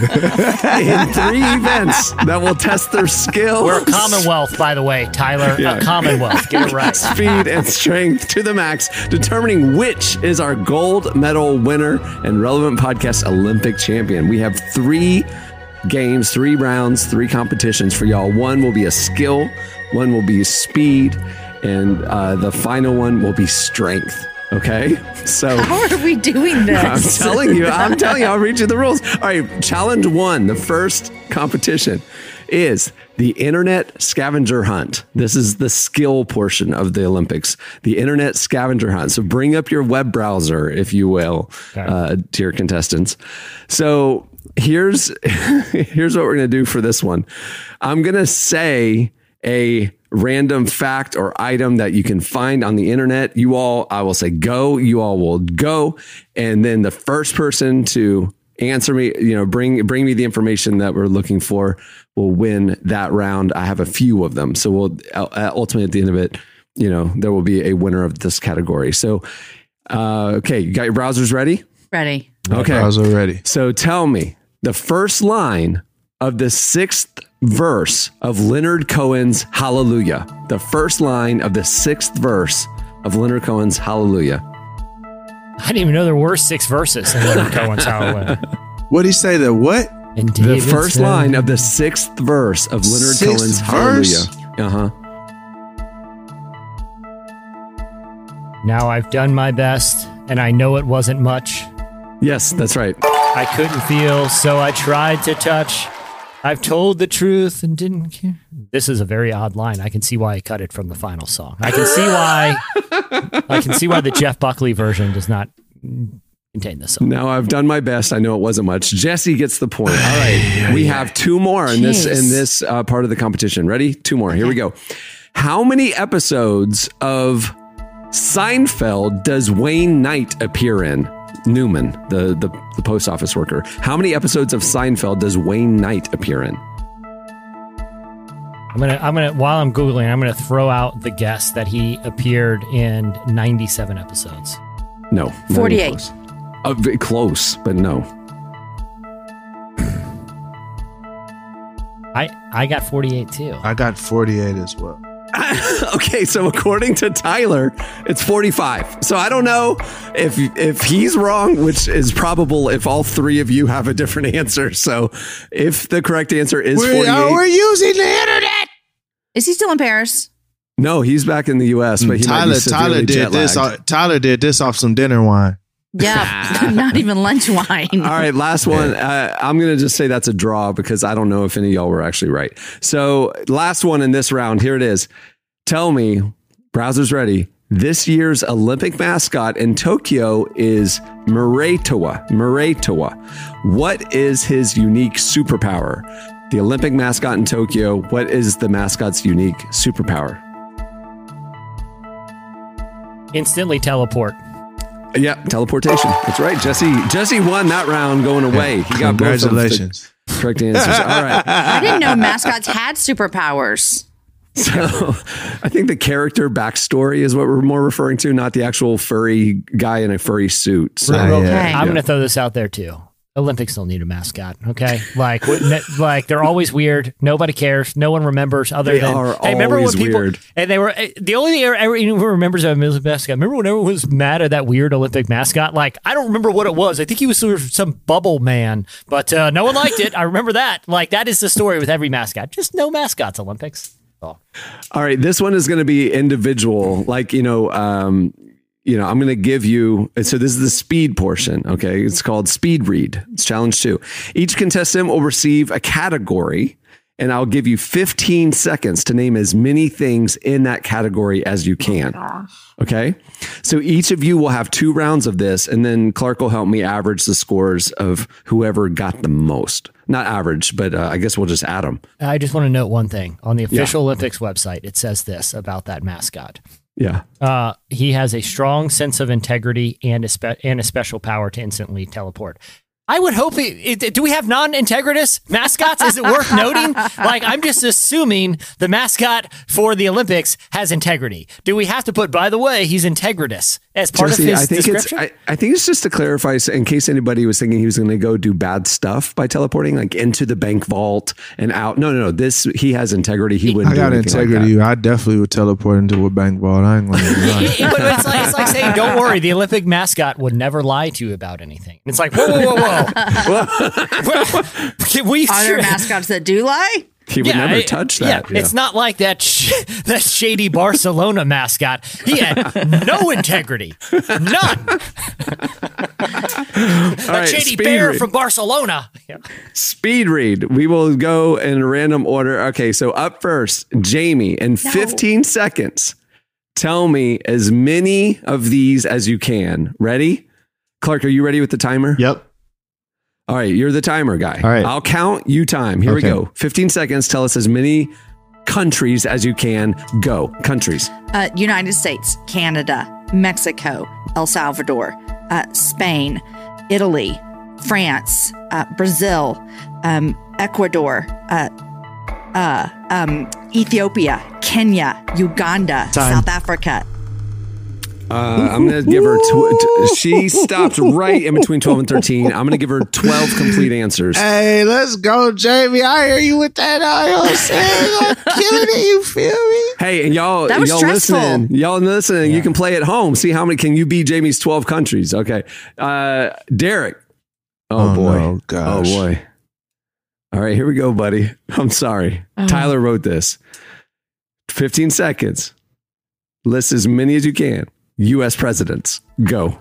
events that will test their skills. We're a commonwealth, by the way, Tyler. Yeah. A commonwealth. Get it right. Speed and strength to the max, determining which is our gold medal winner and Relevant Podcast Olympic champion. We have 3 games, 3 rounds, 3 competitions for y'all. 1 will be a skill, 1 will be speed, and the final one will be strength. Okay? So how are we doing this? I'm telling you, I'll read you the rules. All right, challenge 1, the first competition is the Internet Scavenger Hunt. This is the skill portion of the Olympics, the Internet Scavenger Hunt. So bring up your web browser, if you will, dear contestants. So here's what we're going to do for this one. I'm going to say a random fact or item that you can find on the internet. I will say go, you all will go. And then the first person to answer me, bring me the information that we're looking for will win that round. I have a few of them. So we'll ultimately at the end of it, there will be a winner of this category. So, okay. You got your browsers ready? Ready. Okay. Browser ready. So tell me the first line of the 6th verse of Leonard Cohen's Hallelujah. The first line of the 6th verse of Leonard Cohen's Hallelujah. I didn't even know there were 6 verses in Leonard Cohen's Hallelujah. What did he say? The what? Indeed, the first line of the 6th verse of Leonard Cohen's verse? Hallelujah. Now I've done my best, and I know it wasn't much. Yes, that's right. I couldn't feel, so I tried to touch. I've told the truth and didn't care. This is a very odd line. I can see why I cut it from the final song. I can see why the Jeff Buckley version does not contain this song. Now I've done my best. I know it wasn't much. Jesse gets the point. All right, we have 2 more in this part of the competition. Ready? 2 more. Here we go. How many episodes of Seinfeld does Wayne Knight appear in? Newman, the post office worker. How many episodes of Seinfeld does Wayne Knight appear in? I'm gonna. While I'm Googling, I'm gonna throw out the guess that he appeared in 97 episodes. No, 48. Close, but no. I got 48 too. I got 48 as well. Okay, so according to Tyler, it's 45. So I don't know if he's wrong, which is probable if all 3 of you have a different answer. So if the correct answer is 48. We're using the internet. Is he still in Paris? No, he's back in the U.S., but Tyler did this off some dinner wine. Yeah, not even lunch wine. All right, last one. I'm going to just say that's a draw because I don't know if any of y'all were actually right. So last one in this round. Here it is. Tell me, browser's ready. This year's Olympic mascot in Tokyo is Maretoa. Maretoa. What is his unique superpower? The Olympic mascot in Tokyo. What is the mascot's unique superpower? Instantly teleport. Yeah, teleportation. That's right. Jesse won that round going away. He got congratulations. Both correct answers. All right. I didn't know mascots had superpowers. So I think the character backstory is what we're more referring to, not the actual furry guy in a furry suit. So. Right. Okay. I'm going to throw this out there too. Olympics don't need a mascot. Okay. Like they're always weird. Nobody cares. No one remembers weird. And they were the only thing anyone remembers of a mascot. Remember when everyone was mad at that weird Olympic mascot? Like, I don't remember what it was. I think he was sort of some bubble man, but no one liked it. I remember that. Like, that is the story with every mascot. Just no mascots, Olympics. Oh. All right. This one is going to be individual. Like, I'm going to give you, so this is the speed portion. Okay. It's called Speed Read. It's challenge 2. Each contestant will receive a category and I'll give you 15 seconds to name as many things in that category as you can. Okay. So each of you will have two rounds of this, and then Clark will help me average the scores of whoever got the most. Not average, but I guess we'll just add them. I just want to note one thing. On the official Olympics website, it says this about that mascot. Yeah. He has a strong sense of integrity and a special power to instantly teleport. I would hope do we have non-integritous mascots? Is it worth noting? Like, I'm just assuming the mascot for the Olympics has integrity. Do we have to put, by the way, he's integritous as part Jesse, of his description? I think it's just to clarify, so in case anybody was thinking he was going to go do bad stuff by teleporting, like into the bank vault and out. No. He has integrity. He wouldn't do anything integrity. Like that. I definitely would teleport into a bank vault. I ain't going to do anything. But it's like saying, don't worry, the Olympic mascot would never lie to you about anything. It's like, whoa. Are there mascots that do lie? He would never touch that. Yeah. It's not like that that shady Barcelona mascot. He had no integrity. None. That shady bear from Barcelona. Yeah. Speed read. We will go in random order. Okay, so up first, Jamie, in 15 seconds, tell me as many of these as you can. Ready? Clark, are you ready with the timer? Yep. All right, you're the timer guy. All right. I'll count, you time. Here we go. 15 seconds. Tell us as many countries as you can. Go. Countries. United States, Canada, Mexico, El Salvador, Spain, Italy, France, Brazil, Ecuador, Ethiopia, Kenya, Uganda, South Africa. I'm going to give her, she stopped right in between 12 and 13. I'm going to give her 12 complete answers. Hey, let's go, Jamie. I hear you with that IOC. I'm killing it, you feel me? Hey, and y'all listening, you can play at home. See how many, can you beat Jamie's 12 countries? Okay. Derek. Oh boy. No, gosh. Oh boy. All right, here we go, buddy. I'm sorry. Tyler wrote this. 15 seconds. List as many as you can. U.S. presidents. Go.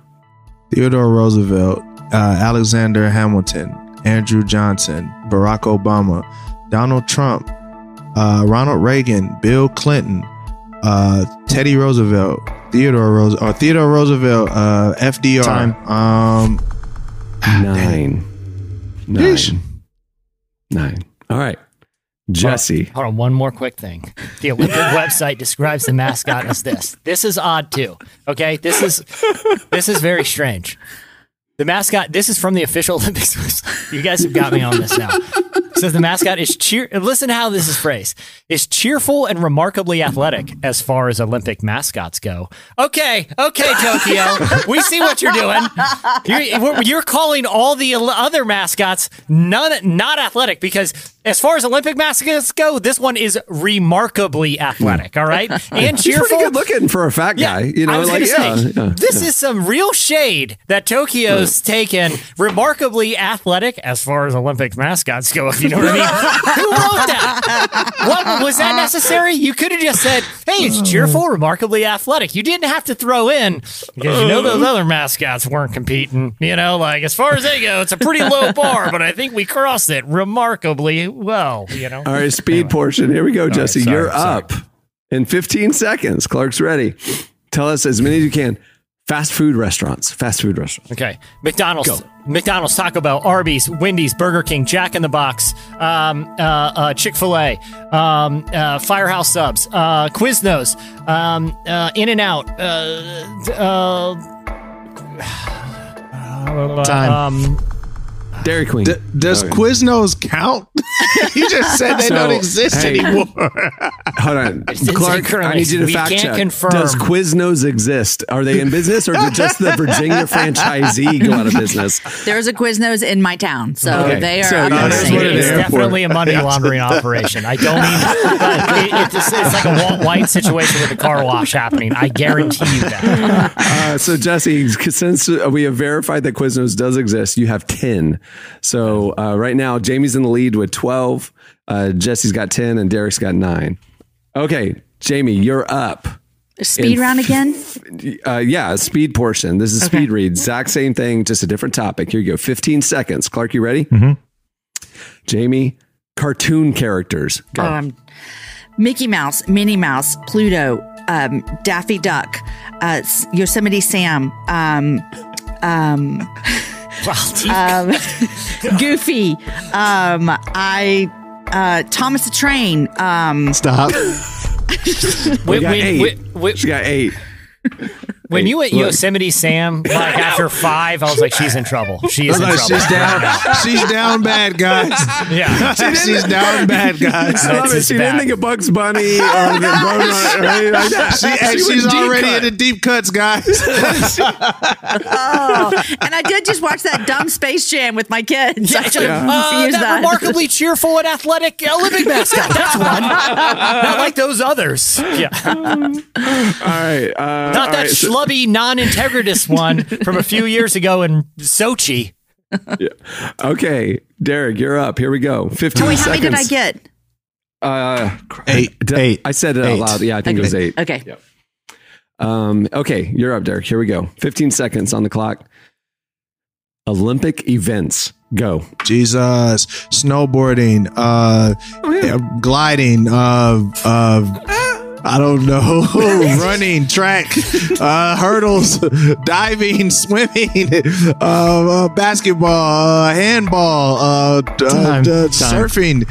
Theodore Roosevelt, Alexander Hamilton, Andrew Johnson, Barack Obama, Donald Trump, Ronald Reagan, Bill Clinton, Teddy Roosevelt, Theodore Roosevelt, FDR. Time. Nine. All right. Jesse. Hold on, one more quick thing. The Olympic website describes the mascot as this. This is odd too. Okay. This is very strange. The mascot, this is from the official Olympics website. You guys have got me on this now. It says the mascot is listen to how this is phrased. Is cheerful and remarkably athletic as far as Olympic mascots go. Okay, Tokyo. We see what you're doing. You're calling all the other mascots not athletic because as far as Olympic mascots go, this one is remarkably athletic, all right? And cheerful. He's pretty good looking for a fat guy. Yeah, you know, this is some real shade that Tokyo's taken. Remarkably athletic as far as Olympic mascots go, if you know what I mean. Who wrote that? What, was that necessary? You could have just said, hey, it's cheerful, remarkably athletic. You didn't have to throw in, because you know those other mascots weren't competing. You know, like, as far as they go, it's a pretty low bar, but I think we crossed it remarkably. Well, you know. All right, speed portion. Here we go, Jesse. Right, up in 15 seconds. Clark's ready. Tell us as many as you can. Fast food restaurants. Okay. McDonald's, Taco Bell, Arby's, Wendy's, Burger King, Jack in the Box, Chick-fil-A, Firehouse Subs, Quiznos, In-N-Out, Dairy Queen. Does Quiznos count? You just said they don't exist anymore. Hold on. Clark, I need you to fact check. Confirm. Does Quiznos exist? Are they in business or did just the Virginia franchisee go out of business? There's a Quiznos in my town, so they are out of business. It's definitely a money laundering operation. I don't mean it's like a Walt White situation with a car wash happening. I guarantee you that. So, Jesse, since we have verified that Quiznos does exist, you have 10. So right now, Jamie's in the lead with 12. Jesse's got 10 and Derek's got 9. Okay, Jamie, you're up. Speed round again? Speed portion. This is speed read. Exact same thing, just a different topic. Here you go. 15 seconds. Clark, you ready? Mm-hmm. Jamie, cartoon characters. Go. Mickey Mouse, Minnie Mouse, Pluto, Daffy Duck, Yosemite Sam, Goofy, Thomas the Train. Stop. She got eight. When you went Yosemite Sam, like after five, I was like, she's in trouble. She's in trouble. She's down. She's down bad, guys. Yeah. She's down bad, guys. She didn't think of Bugs Bunny or the Roadrunner or anything like that. She's already in the deep cuts, guys. And I did just watch that dumb Space Jam with my kids. Yeah. I should have used that. Remarkably cheerful and athletic Olympic mascot. That's one. Not like those others. Yeah. All right. Not that schlubby, non-integritist one from a few years ago in Sochi. Yeah. Okay, Derek, you're up. Here we go. 15 seconds. How many did I get? Eight. I said it out loud. Yeah, I think it was eight. Okay. Yep. Okay, you're up, Derek. Here we go. 15 seconds on the clock. Olympic events. Go. Jesus. Snowboarding. Gliding. I don't know. Running, track, hurdles, diving, swimming, basketball, handball, surfing.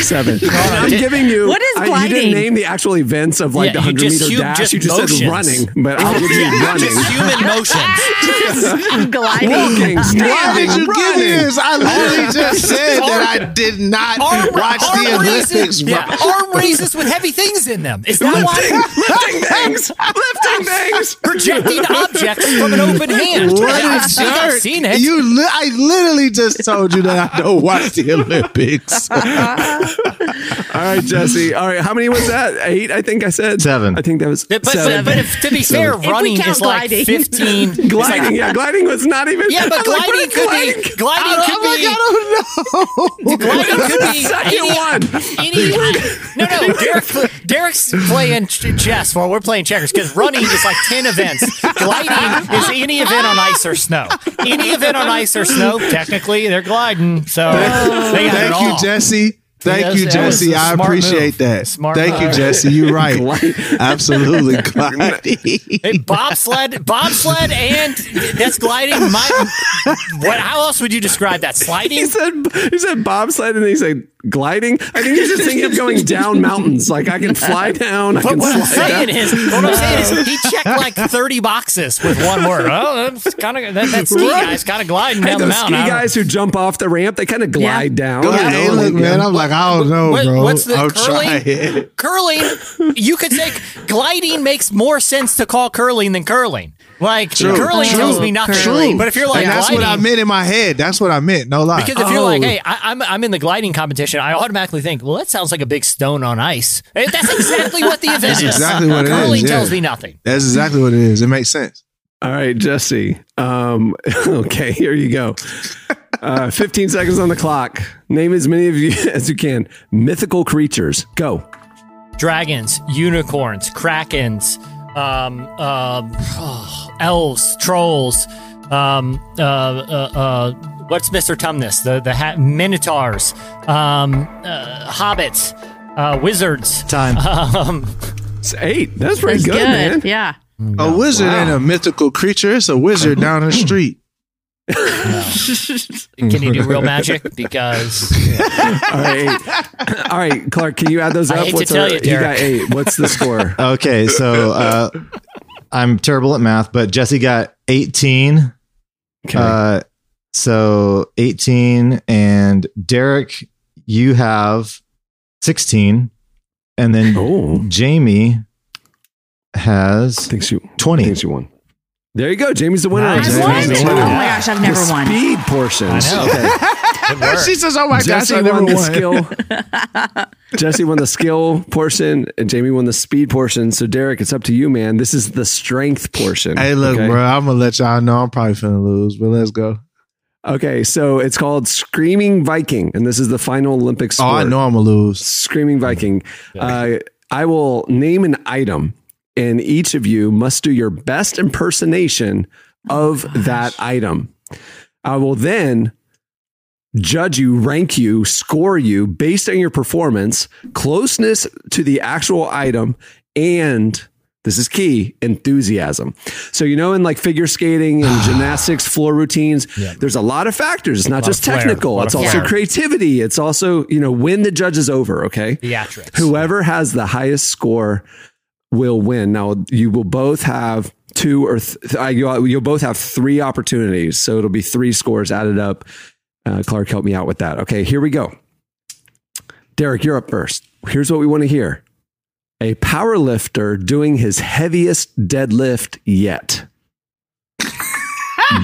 Seven. I'm giving you. What is gliding? You didn't name the actual events of the 100-meter dash. You just said running, but I'll give you running. Just human motions. Gliding. Walking, standing, why did you give me this? I literally just said that I did not watch the Olympics. Arm raises with heavy things in them. It's not lifting things, projecting objects from an open hand. I've seen it. I literally just told you that I don't watch the Olympics. All right, Jesse. All right, how many was that? Eight, I think I said. Seven. I think that was seven. But to be fair, running is like 15. Gliding, yeah, gliding was not even. Yeah, but gliding could be. Oh my God, I don't know. Gliding could be any one. Derek's playing chess while we're playing checkers, because running is like 10 events. Gliding is any event on ice or snow. Any event on ice or snow, technically, they're gliding. So thank you, Jesse. Thank you, Jesse. I appreciate that. Thank you, Jesse. You're right. Absolutely. Hey, bobsled, and that's gliding. How else would you describe that? Sliding? He said bobsled, and then he said gliding. I think he's just thinking of going down mountains. Like, I can fly down. What I'm saying is, he checked like 30 boxes with one word. Oh, that's kind of that ski guy's kind of gliding down the mountain. Ski guys who jump off the ramp, they kind of glide down. Man, I'm like, I don't know, bro. What's the curling? Curling. You could say gliding makes more sense to call curling than curling. Like, curling tells me not curling. But if you're like, and that's gliding, what I meant in my head. That's what I meant. No lie. Because if you're like, hey, I'm in the gliding competition, I automatically think, well, that sounds like a big stone on ice. That's exactly what the event is. That's exactly what it is. Curling tells me nothing. That's exactly what it is. It makes sense. All right, Jesse. Okay, here you go. 15 seconds on the clock. Name as many of you as you can. Mythical creatures. Go. Dragons, unicorns, krakens, elves, trolls, what's Mr. Tumnus? Minotaurs, hobbits, wizards. Time. It's eight. That's pretty good, man. Yeah. A wizard ain't a mythical creature. It's a wizard down the street. Can you do real magic? Because all right, Clark, can you add those up? You got eight. What's the score? Okay, so I'm terrible at math, but Jesse got 18. Okay. So 18, and Derek, you have 16, and then Jamie has 20. Thinks you won. There you go. Jamie's the winner. Oh my gosh, I've never won. Speed portions. I know. Okay. She says, "Oh my gosh, I never won." Jesse won the skill portion, and Jamie won the speed portion. So Derek, it's up to you, man. This is the strength portion. Hey, look, bro. I'm gonna let y'all know I'm probably finna lose, but let's go. Okay, so it's called Screaming Viking, and this is the final Olympic sport. Oh, I know I'm gonna lose. Screaming Viking. I will name an item, and each of you must do your best impersonation of that item. I will then judge you, rank you, score you based on your performance, closeness to the actual item, and this is key, enthusiasm. So, you know, in like figure skating and gymnastics, floor routines, there's a lot of factors. It's not just technical. It's also creativity. It's also, you know, when the judge is over, okay? Theatrics. Whoever has the highest score will win. Now, you will both have you'll both have three opportunities. So it'll be three scores added up. Clark, help me out with that. Okay, here we go. Derek, you're up first. Here's what we want to hear. A power lifter doing his heaviest deadlift yet.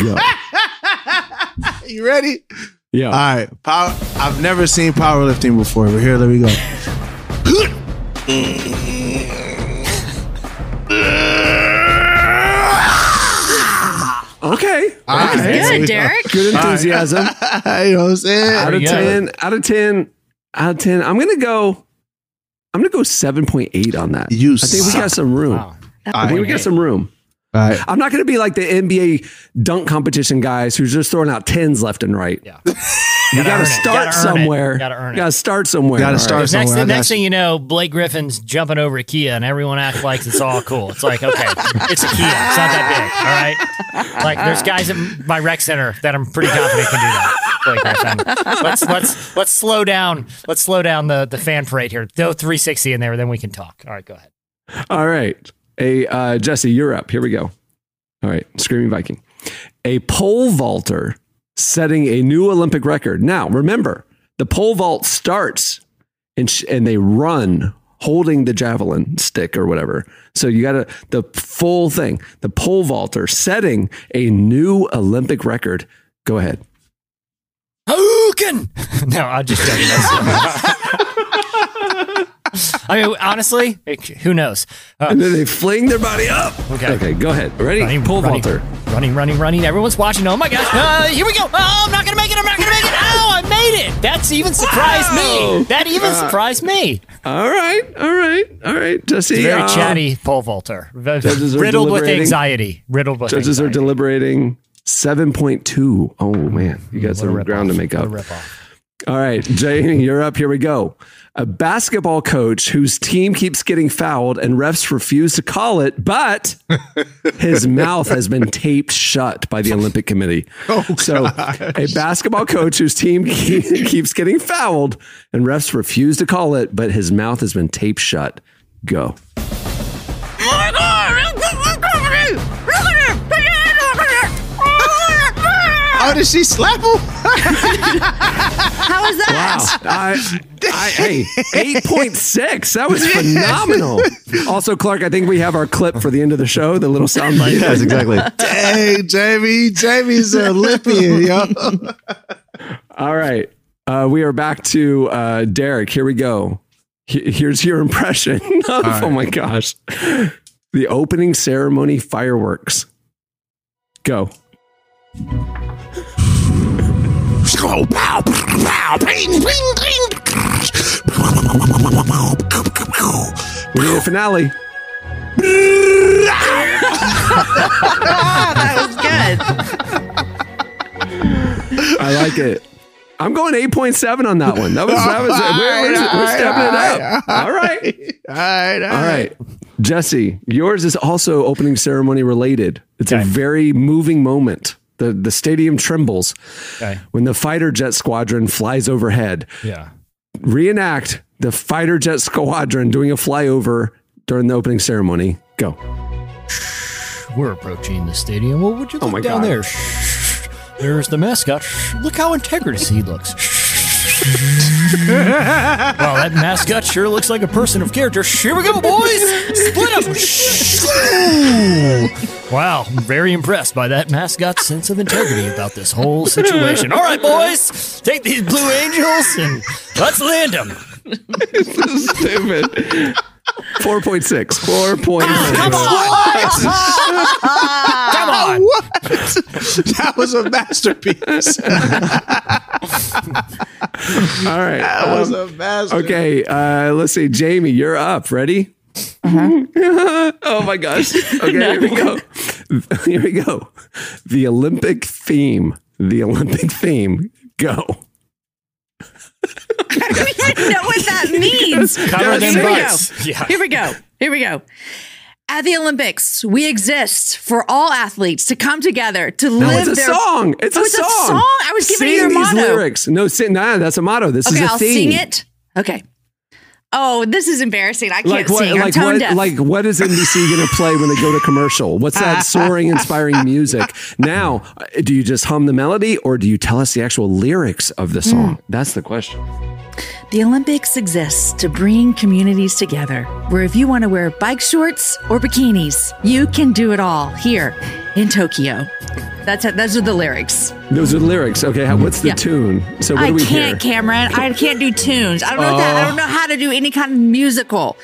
Go. You ready? Yeah. All right. I've never seen powerlifting before, but here, let me go. Okay. That's good, Derek. Good enthusiasm. You know what I'm saying? Out of 10. I'm going to go 7.8 on that. You suck. I think we got some room. Wow. All right. I'm not going to be like the NBA dunk competition guys who's just throwing out 10s left and right. Yeah. You got to start somewhere. The next thing you know, Blake Griffin's jumping over a Kia and everyone acts like it's all cool. It's like, okay, it's a Kia. It's not that big. All right. Like there's guys at my rec center that I'm pretty confident can do that. Let's slow down. Let's slow down the fan parade here. Throw 360 in there, then we can talk. All right, go ahead. All right. Jesse, you're up. Here we go. All right. Screaming Viking. A pole vaulter setting a new Olympic record. Now, remember, the pole vault starts and they run holding the javelin stick or whatever. So you got the full thing. The pole vaulter setting a new Olympic record. Go ahead. Hadouken! No, I'll just tell you that. I mean, honestly, who knows? And then they fling their body up. Okay, go ahead. Ready? Running, pole vaulter. Everyone's watching. Oh my gosh. Here we go. Oh, I'm not going to make it. Oh, I made it. That's even surprised me. All right. Jesse. Very chatty pole vaulter. Riddled with anxiety. Judges are deliberating. 7.2. Oh, man. You got some ground to make up. All right, Jay, you're up. Here we go. A basketball coach whose team keeps getting fouled and refs refuse to call it, but his mouth has been taped shut by the Olympic Committee. A basketball coach whose team keeps getting fouled and refs refuse to call it, but his mouth has been taped shut. Go. Oh, did she slap him? How was that? Wow. Hey, 8.6. That was phenomenal. Also, Clark, I think we have our clip for the end of the show, the little soundbite. Yes, exactly. Dang, Jamie. Jamie's an Olympian, yo. All right. We are back to Derek. Here we go. Here's your impression of, right. Oh my gosh, the opening ceremony fireworks. Go. We need a finale. That was good. I like it. I'm going 8.7 on that one. We're stepping it up. All right. Jesse, yours is also opening ceremony related. It's a very moving moment. The stadium trembles when the fighter jet squadron flies overhead. Yeah. Reenact the fighter jet squadron doing a flyover during the opening ceremony. Go. We're approaching the stadium. Well, would you look down there? There's the mascot. Look how integrous he looks. Well, that mascot sure looks like a person of character. Here we go, boys. Split up. Wow, I'm very impressed by that mascot's sense of integrity about this whole situation. All right, boys, take these Blue Angels and let's land them. This is stupid. 4.6. 4.6. Come on! What? That was a masterpiece. All right. That was a masterpiece. Okay, let's see. Jamie, you're up. Ready? Uh-huh. Oh my gosh. Okay, here we go. The Olympic theme. Go. what that means. Cover them butts. Yeah. Here we go. At the Olympics, we exist for all athletes to come together to live. It's a song. It's a song. I was giving you your motto. Lyrics. No, that's a motto. This is a theme. I'll sing it. Okay. Oh, this is embarrassing. I can't sing. I'm tone deaf. Like, what is NBC going to play when they go to commercial? What's that soaring, inspiring music? Now, do you just hum the melody or do you tell us the actual lyrics of the song? That's the question. The Olympics exists to bring communities together, where if you want to wear bike shorts or bikinis, you can do it all here in Tokyo. Those are the lyrics. Those are the lyrics. Okay, what's the tune? So what do we hear? I can't, Cameron. I can't do tunes. I don't know how to do any kind of musical.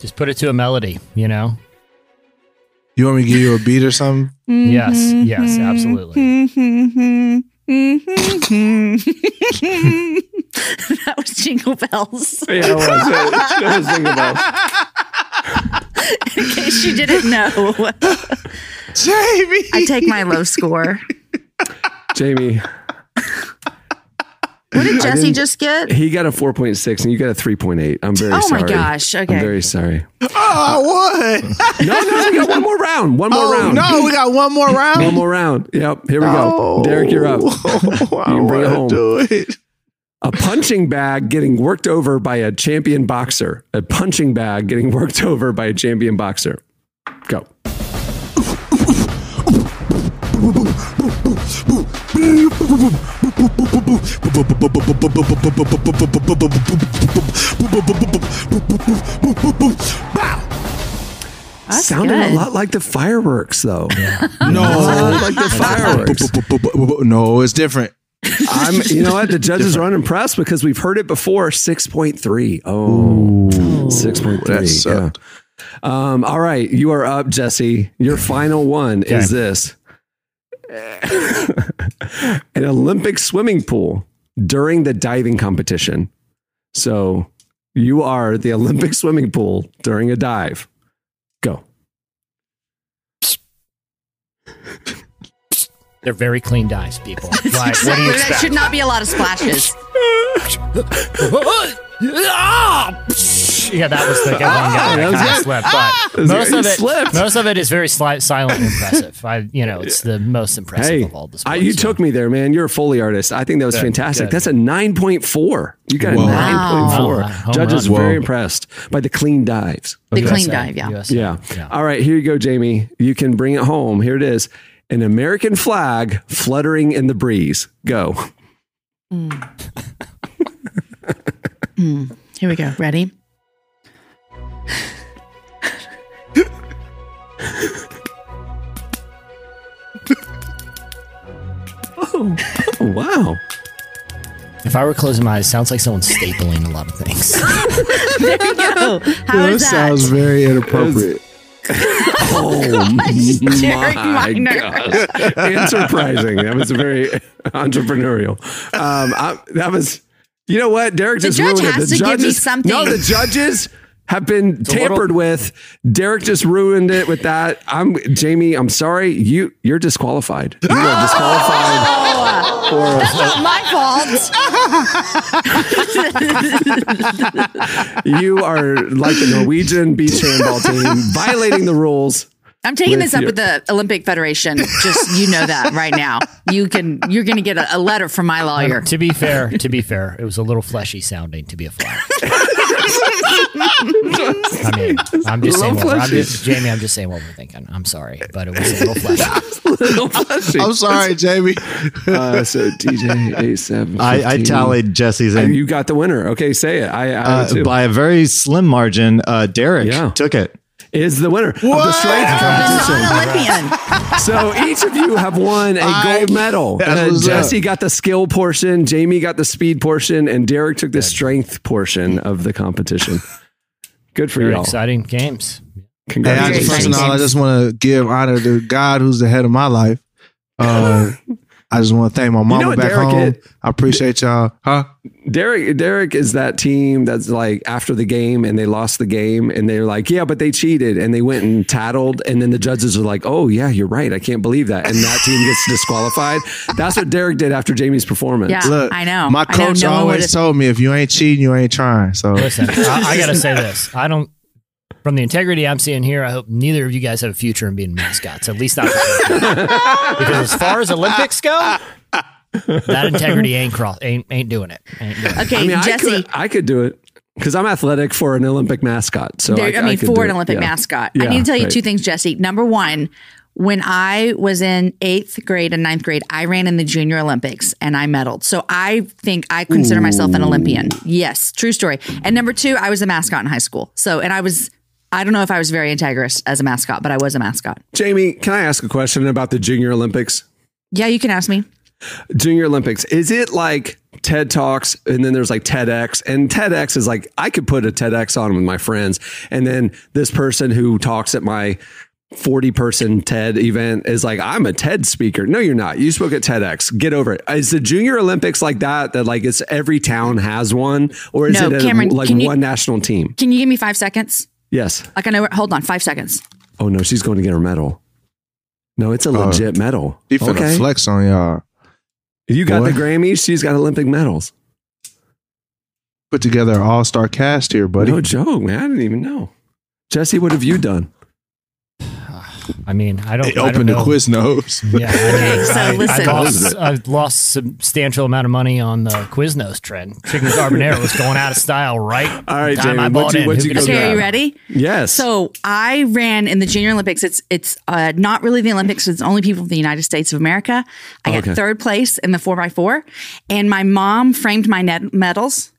Just put it to a melody, you know? You want me to give you a beat or something? Yes, absolutely. That was Jingle Bells. Yeah, it was Jingle Bells. In case you didn't know. Jamie! I take my low score. Jamie. What did Jesse just get? He got a 4.6 and you got a 3.8. I'm very sorry. Oh my gosh. Okay. I'm very sorry. Oh, what? No, we got one more round. One more round. No, we got one more round. One more round. Yep. Here we go. Derek, you're up. Oh, I want to do it. A punching bag getting worked over by a champion boxer. A punching bag getting worked over by a champion boxer. Go. That's sounded good. A lot like the fireworks, though. Yeah. No, like the fireworks. No, it's different. You know what? The judges are unimpressed because we've heard it before. 6.3. Oh, 6.3. That sucked. Yeah. All right. You are up, Jesse. Your final one is this. An Olympic swimming pool during the diving competition. So you are the Olympic swimming pool during a dive. Go. They're very clean dives, people. Like, exactly. What do you expect? There should not be a lot of splashes. Yeah, that was the one guy that slipped. But most of it is very silent and impressive. It's the most impressive of all the sports. You took me there, man. You're a Foley artist. I think that was fantastic. Good. That's a 9.4. You got a 9.4. Judges were very impressed by the clean dives. The USA, clean dive, yeah. All right, here you go, Jamie. You can bring it home. Here it is. An American flag fluttering in the breeze. Go. Here we go. Ready? Oh, wow. If I were closing my eyes, it sounds like someone's stapling a lot of things. There you go. How is that? Sounds very inappropriate. Gosh, Derek Minor. Enterprising. That was very entrepreneurial. That was, you know what? Derek just ruined it. The judge has to give me something. No, the judges have been tampered with. Derek just ruined it with that. Jamie, I'm sorry. You're disqualified. You are disqualified. That's not my fault. You are like the Norwegian beach handball team, violating the rules. I'm taking this up with the Olympic Federation. Just you know that right now. You're going to get a letter from my lawyer. To be fair, it was a little fleshy sounding to be a fly. Jamie, I'm just saying what we're thinking. I'm sorry, but it was a little fleshy. I'm sorry, Jamie. So DJ A7. I tallied Jesse's in. You got the winner. Okay, say it. I by a very slim margin, Derek took it. Is the winner of the strength competition. So each of you have won a gold medal. Jesse got the skill portion, Jamie got the speed portion, and Derek took the strength portion of the competition. Good for y'all. Exciting games. Congratulations. First of all, I just want to give honor to God, who's the head of my life. I just want to thank my mama back home. I appreciate y'all. Huh? Derek is that team that's like after the game and they lost the game and they're like, yeah, but they cheated, and they went and tattled, and then the judges are like, oh yeah, you're right, I can't believe that, and that team gets disqualified. That's what Derek did after Jamie's performance. Yeah, look, I know. My coach always told me, if you ain't cheating, you ain't trying. So listen, I gotta say this. I don't. From the integrity I'm seeing here, I hope neither of you guys have a future in being mascots. At least not because as far as Olympics go. That integrity ain't doing it. Okay, I mean, Jesse, I could do it because I'm athletic for an Olympic mascot. So mascot. Yeah, I need to tell you two things, Jesse. Number one, when I was in 8th grade and 9th grade, I ran in the Junior Olympics and I medaled. So I think I consider myself an Olympian. Yes, true story. And number two, I was a mascot in high school. So I don't know if I was very integrous as a mascot, but I was a mascot. Jamie, can I ask a question about the Junior Olympics? Yeah, you can ask me. Junior Olympics, is it like TED Talks, and then there's like TEDx, and TEDx is like, I could put a TEDx on with my friends, and then this person who talks at my 40-person TED event is like, I'm a TED speaker. No, you're not. You spoke at TEDx. Get over it. Is the Junior Olympics like that like it's every town has one, or is it Cameron, like one national team? Can you give me 5 seconds? Yes. Like I know. Hold on, 5 seconds. Oh no, she's going to get her medal. No, it's a legit medal. She's going to flex on y'all. You got the Grammys. She's got Olympic medals. Put together an all-star cast here, buddy. No joke, man. I didn't even know. Jesse, what have you done? I mean, I don't. It opened the Quiznos. Yeah. Okay, so listen, I lost substantial amount of money on the Quiznos trend. Chicken carbonara was going out of style, right? All right, Jamie. Are you ready? Yes. So I ran in the Junior Olympics. It's not really the Olympics. It's only people of the United States of America. I got third place in the 4x4, and my mom framed my medals.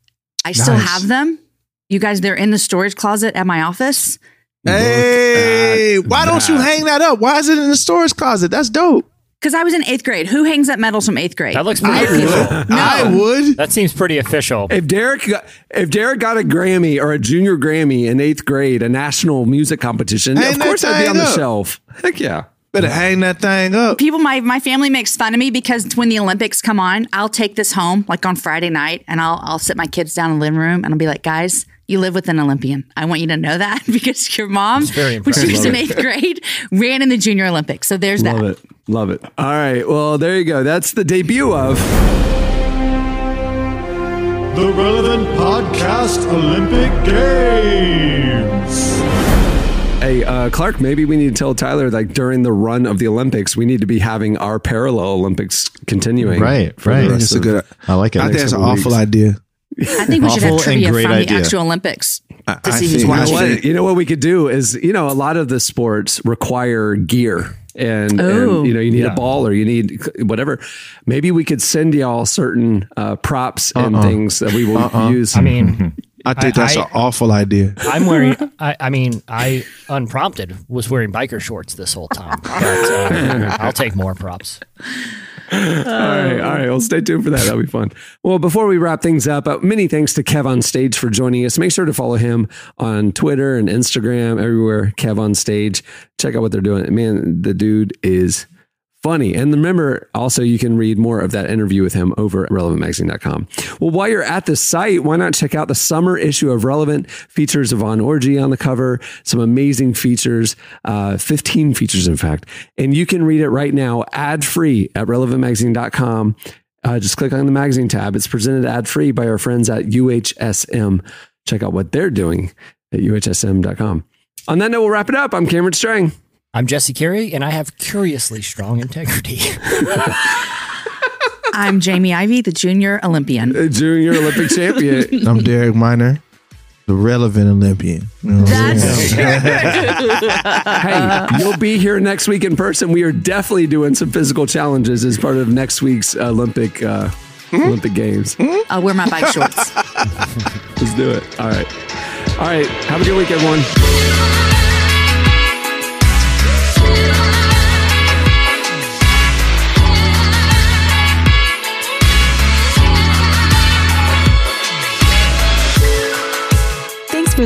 I still have them. You guys, they're in the storage closet at my office. Hey, why don't you hang that up? Why is it in the storage closet? That's dope. Because I was in 8th grade. Who hangs up medals from 8th grade? That looks pretty official. No. I would. That seems pretty official. If Derek got a Grammy or a Junior Grammy in 8th grade, a national music competition, of course I'd be on the shelf. Heck yeah. Better hang that thing up. People, my family makes fun of me because when the Olympics come on, I'll take this home like on Friday night, and I'll sit my kids down in the living room, and I'll be like, guys, you live with an Olympian. I want you to know that because your mom, when she was in 8th grade, ran in the Junior Olympics. So there's that. Love it. All right. Well, there you go. That's the debut of the Relevant Podcast Olympic Games. Hey, Clark, maybe we need to tell Tyler, like during the run of the Olympics, we need to be having our parallel Olympics continuing. Right. That's a good. I like it. I think that's an awful idea. I think we should have trivia from the actual Olympics. You know what we could do is, you know, a lot of the sports require gear. And you know, you need a ball or you need whatever. Maybe we could send y'all certain props and things that we will use. I mean, I think that's an awful idea. I'm wearing, I unprompted was wearing biker shorts this whole time. But, I'll take more props. All right. Well, stay tuned for that. That'll be fun. Well, before we wrap things up, many thanks to KevOnStage for joining us. Make sure to follow him on Twitter and Instagram, everywhere. KevOnStage. Check out what they're doing. Man, the dude is funny. And remember, also, you can read more of that interview with him over at relevantmagazine.com. Well, while you're at the site, why not check out the summer issue of Relevant? Features Yvonne Orji on the cover, some amazing features, 15 features, in fact. And you can read it right now, ad-free at relevantmagazine.com. Just click on the magazine tab. It's presented ad-free by our friends at UHSM. Check out what they're doing at UHSM.com. On that note, we'll wrap it up. I'm Cameron Strang. I'm Jesse Carey, and I have curiously strong integrity. I'm Jamie Ivey, the Junior Olympian. Junior Olympic champion. I'm Derek Minor, the Relevant Olympian. That's true. Hey, you'll be here next week in person. We are definitely doing some physical challenges as part of next week's Olympic Olympic Games. I'll wear my bike shorts. Let's do it. All right. Have a good week, everyone. Thanks for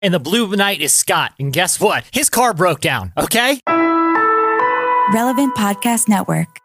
And the Blue Knight is Scott. And guess what? His car broke down, okay? Relevant Podcast Network.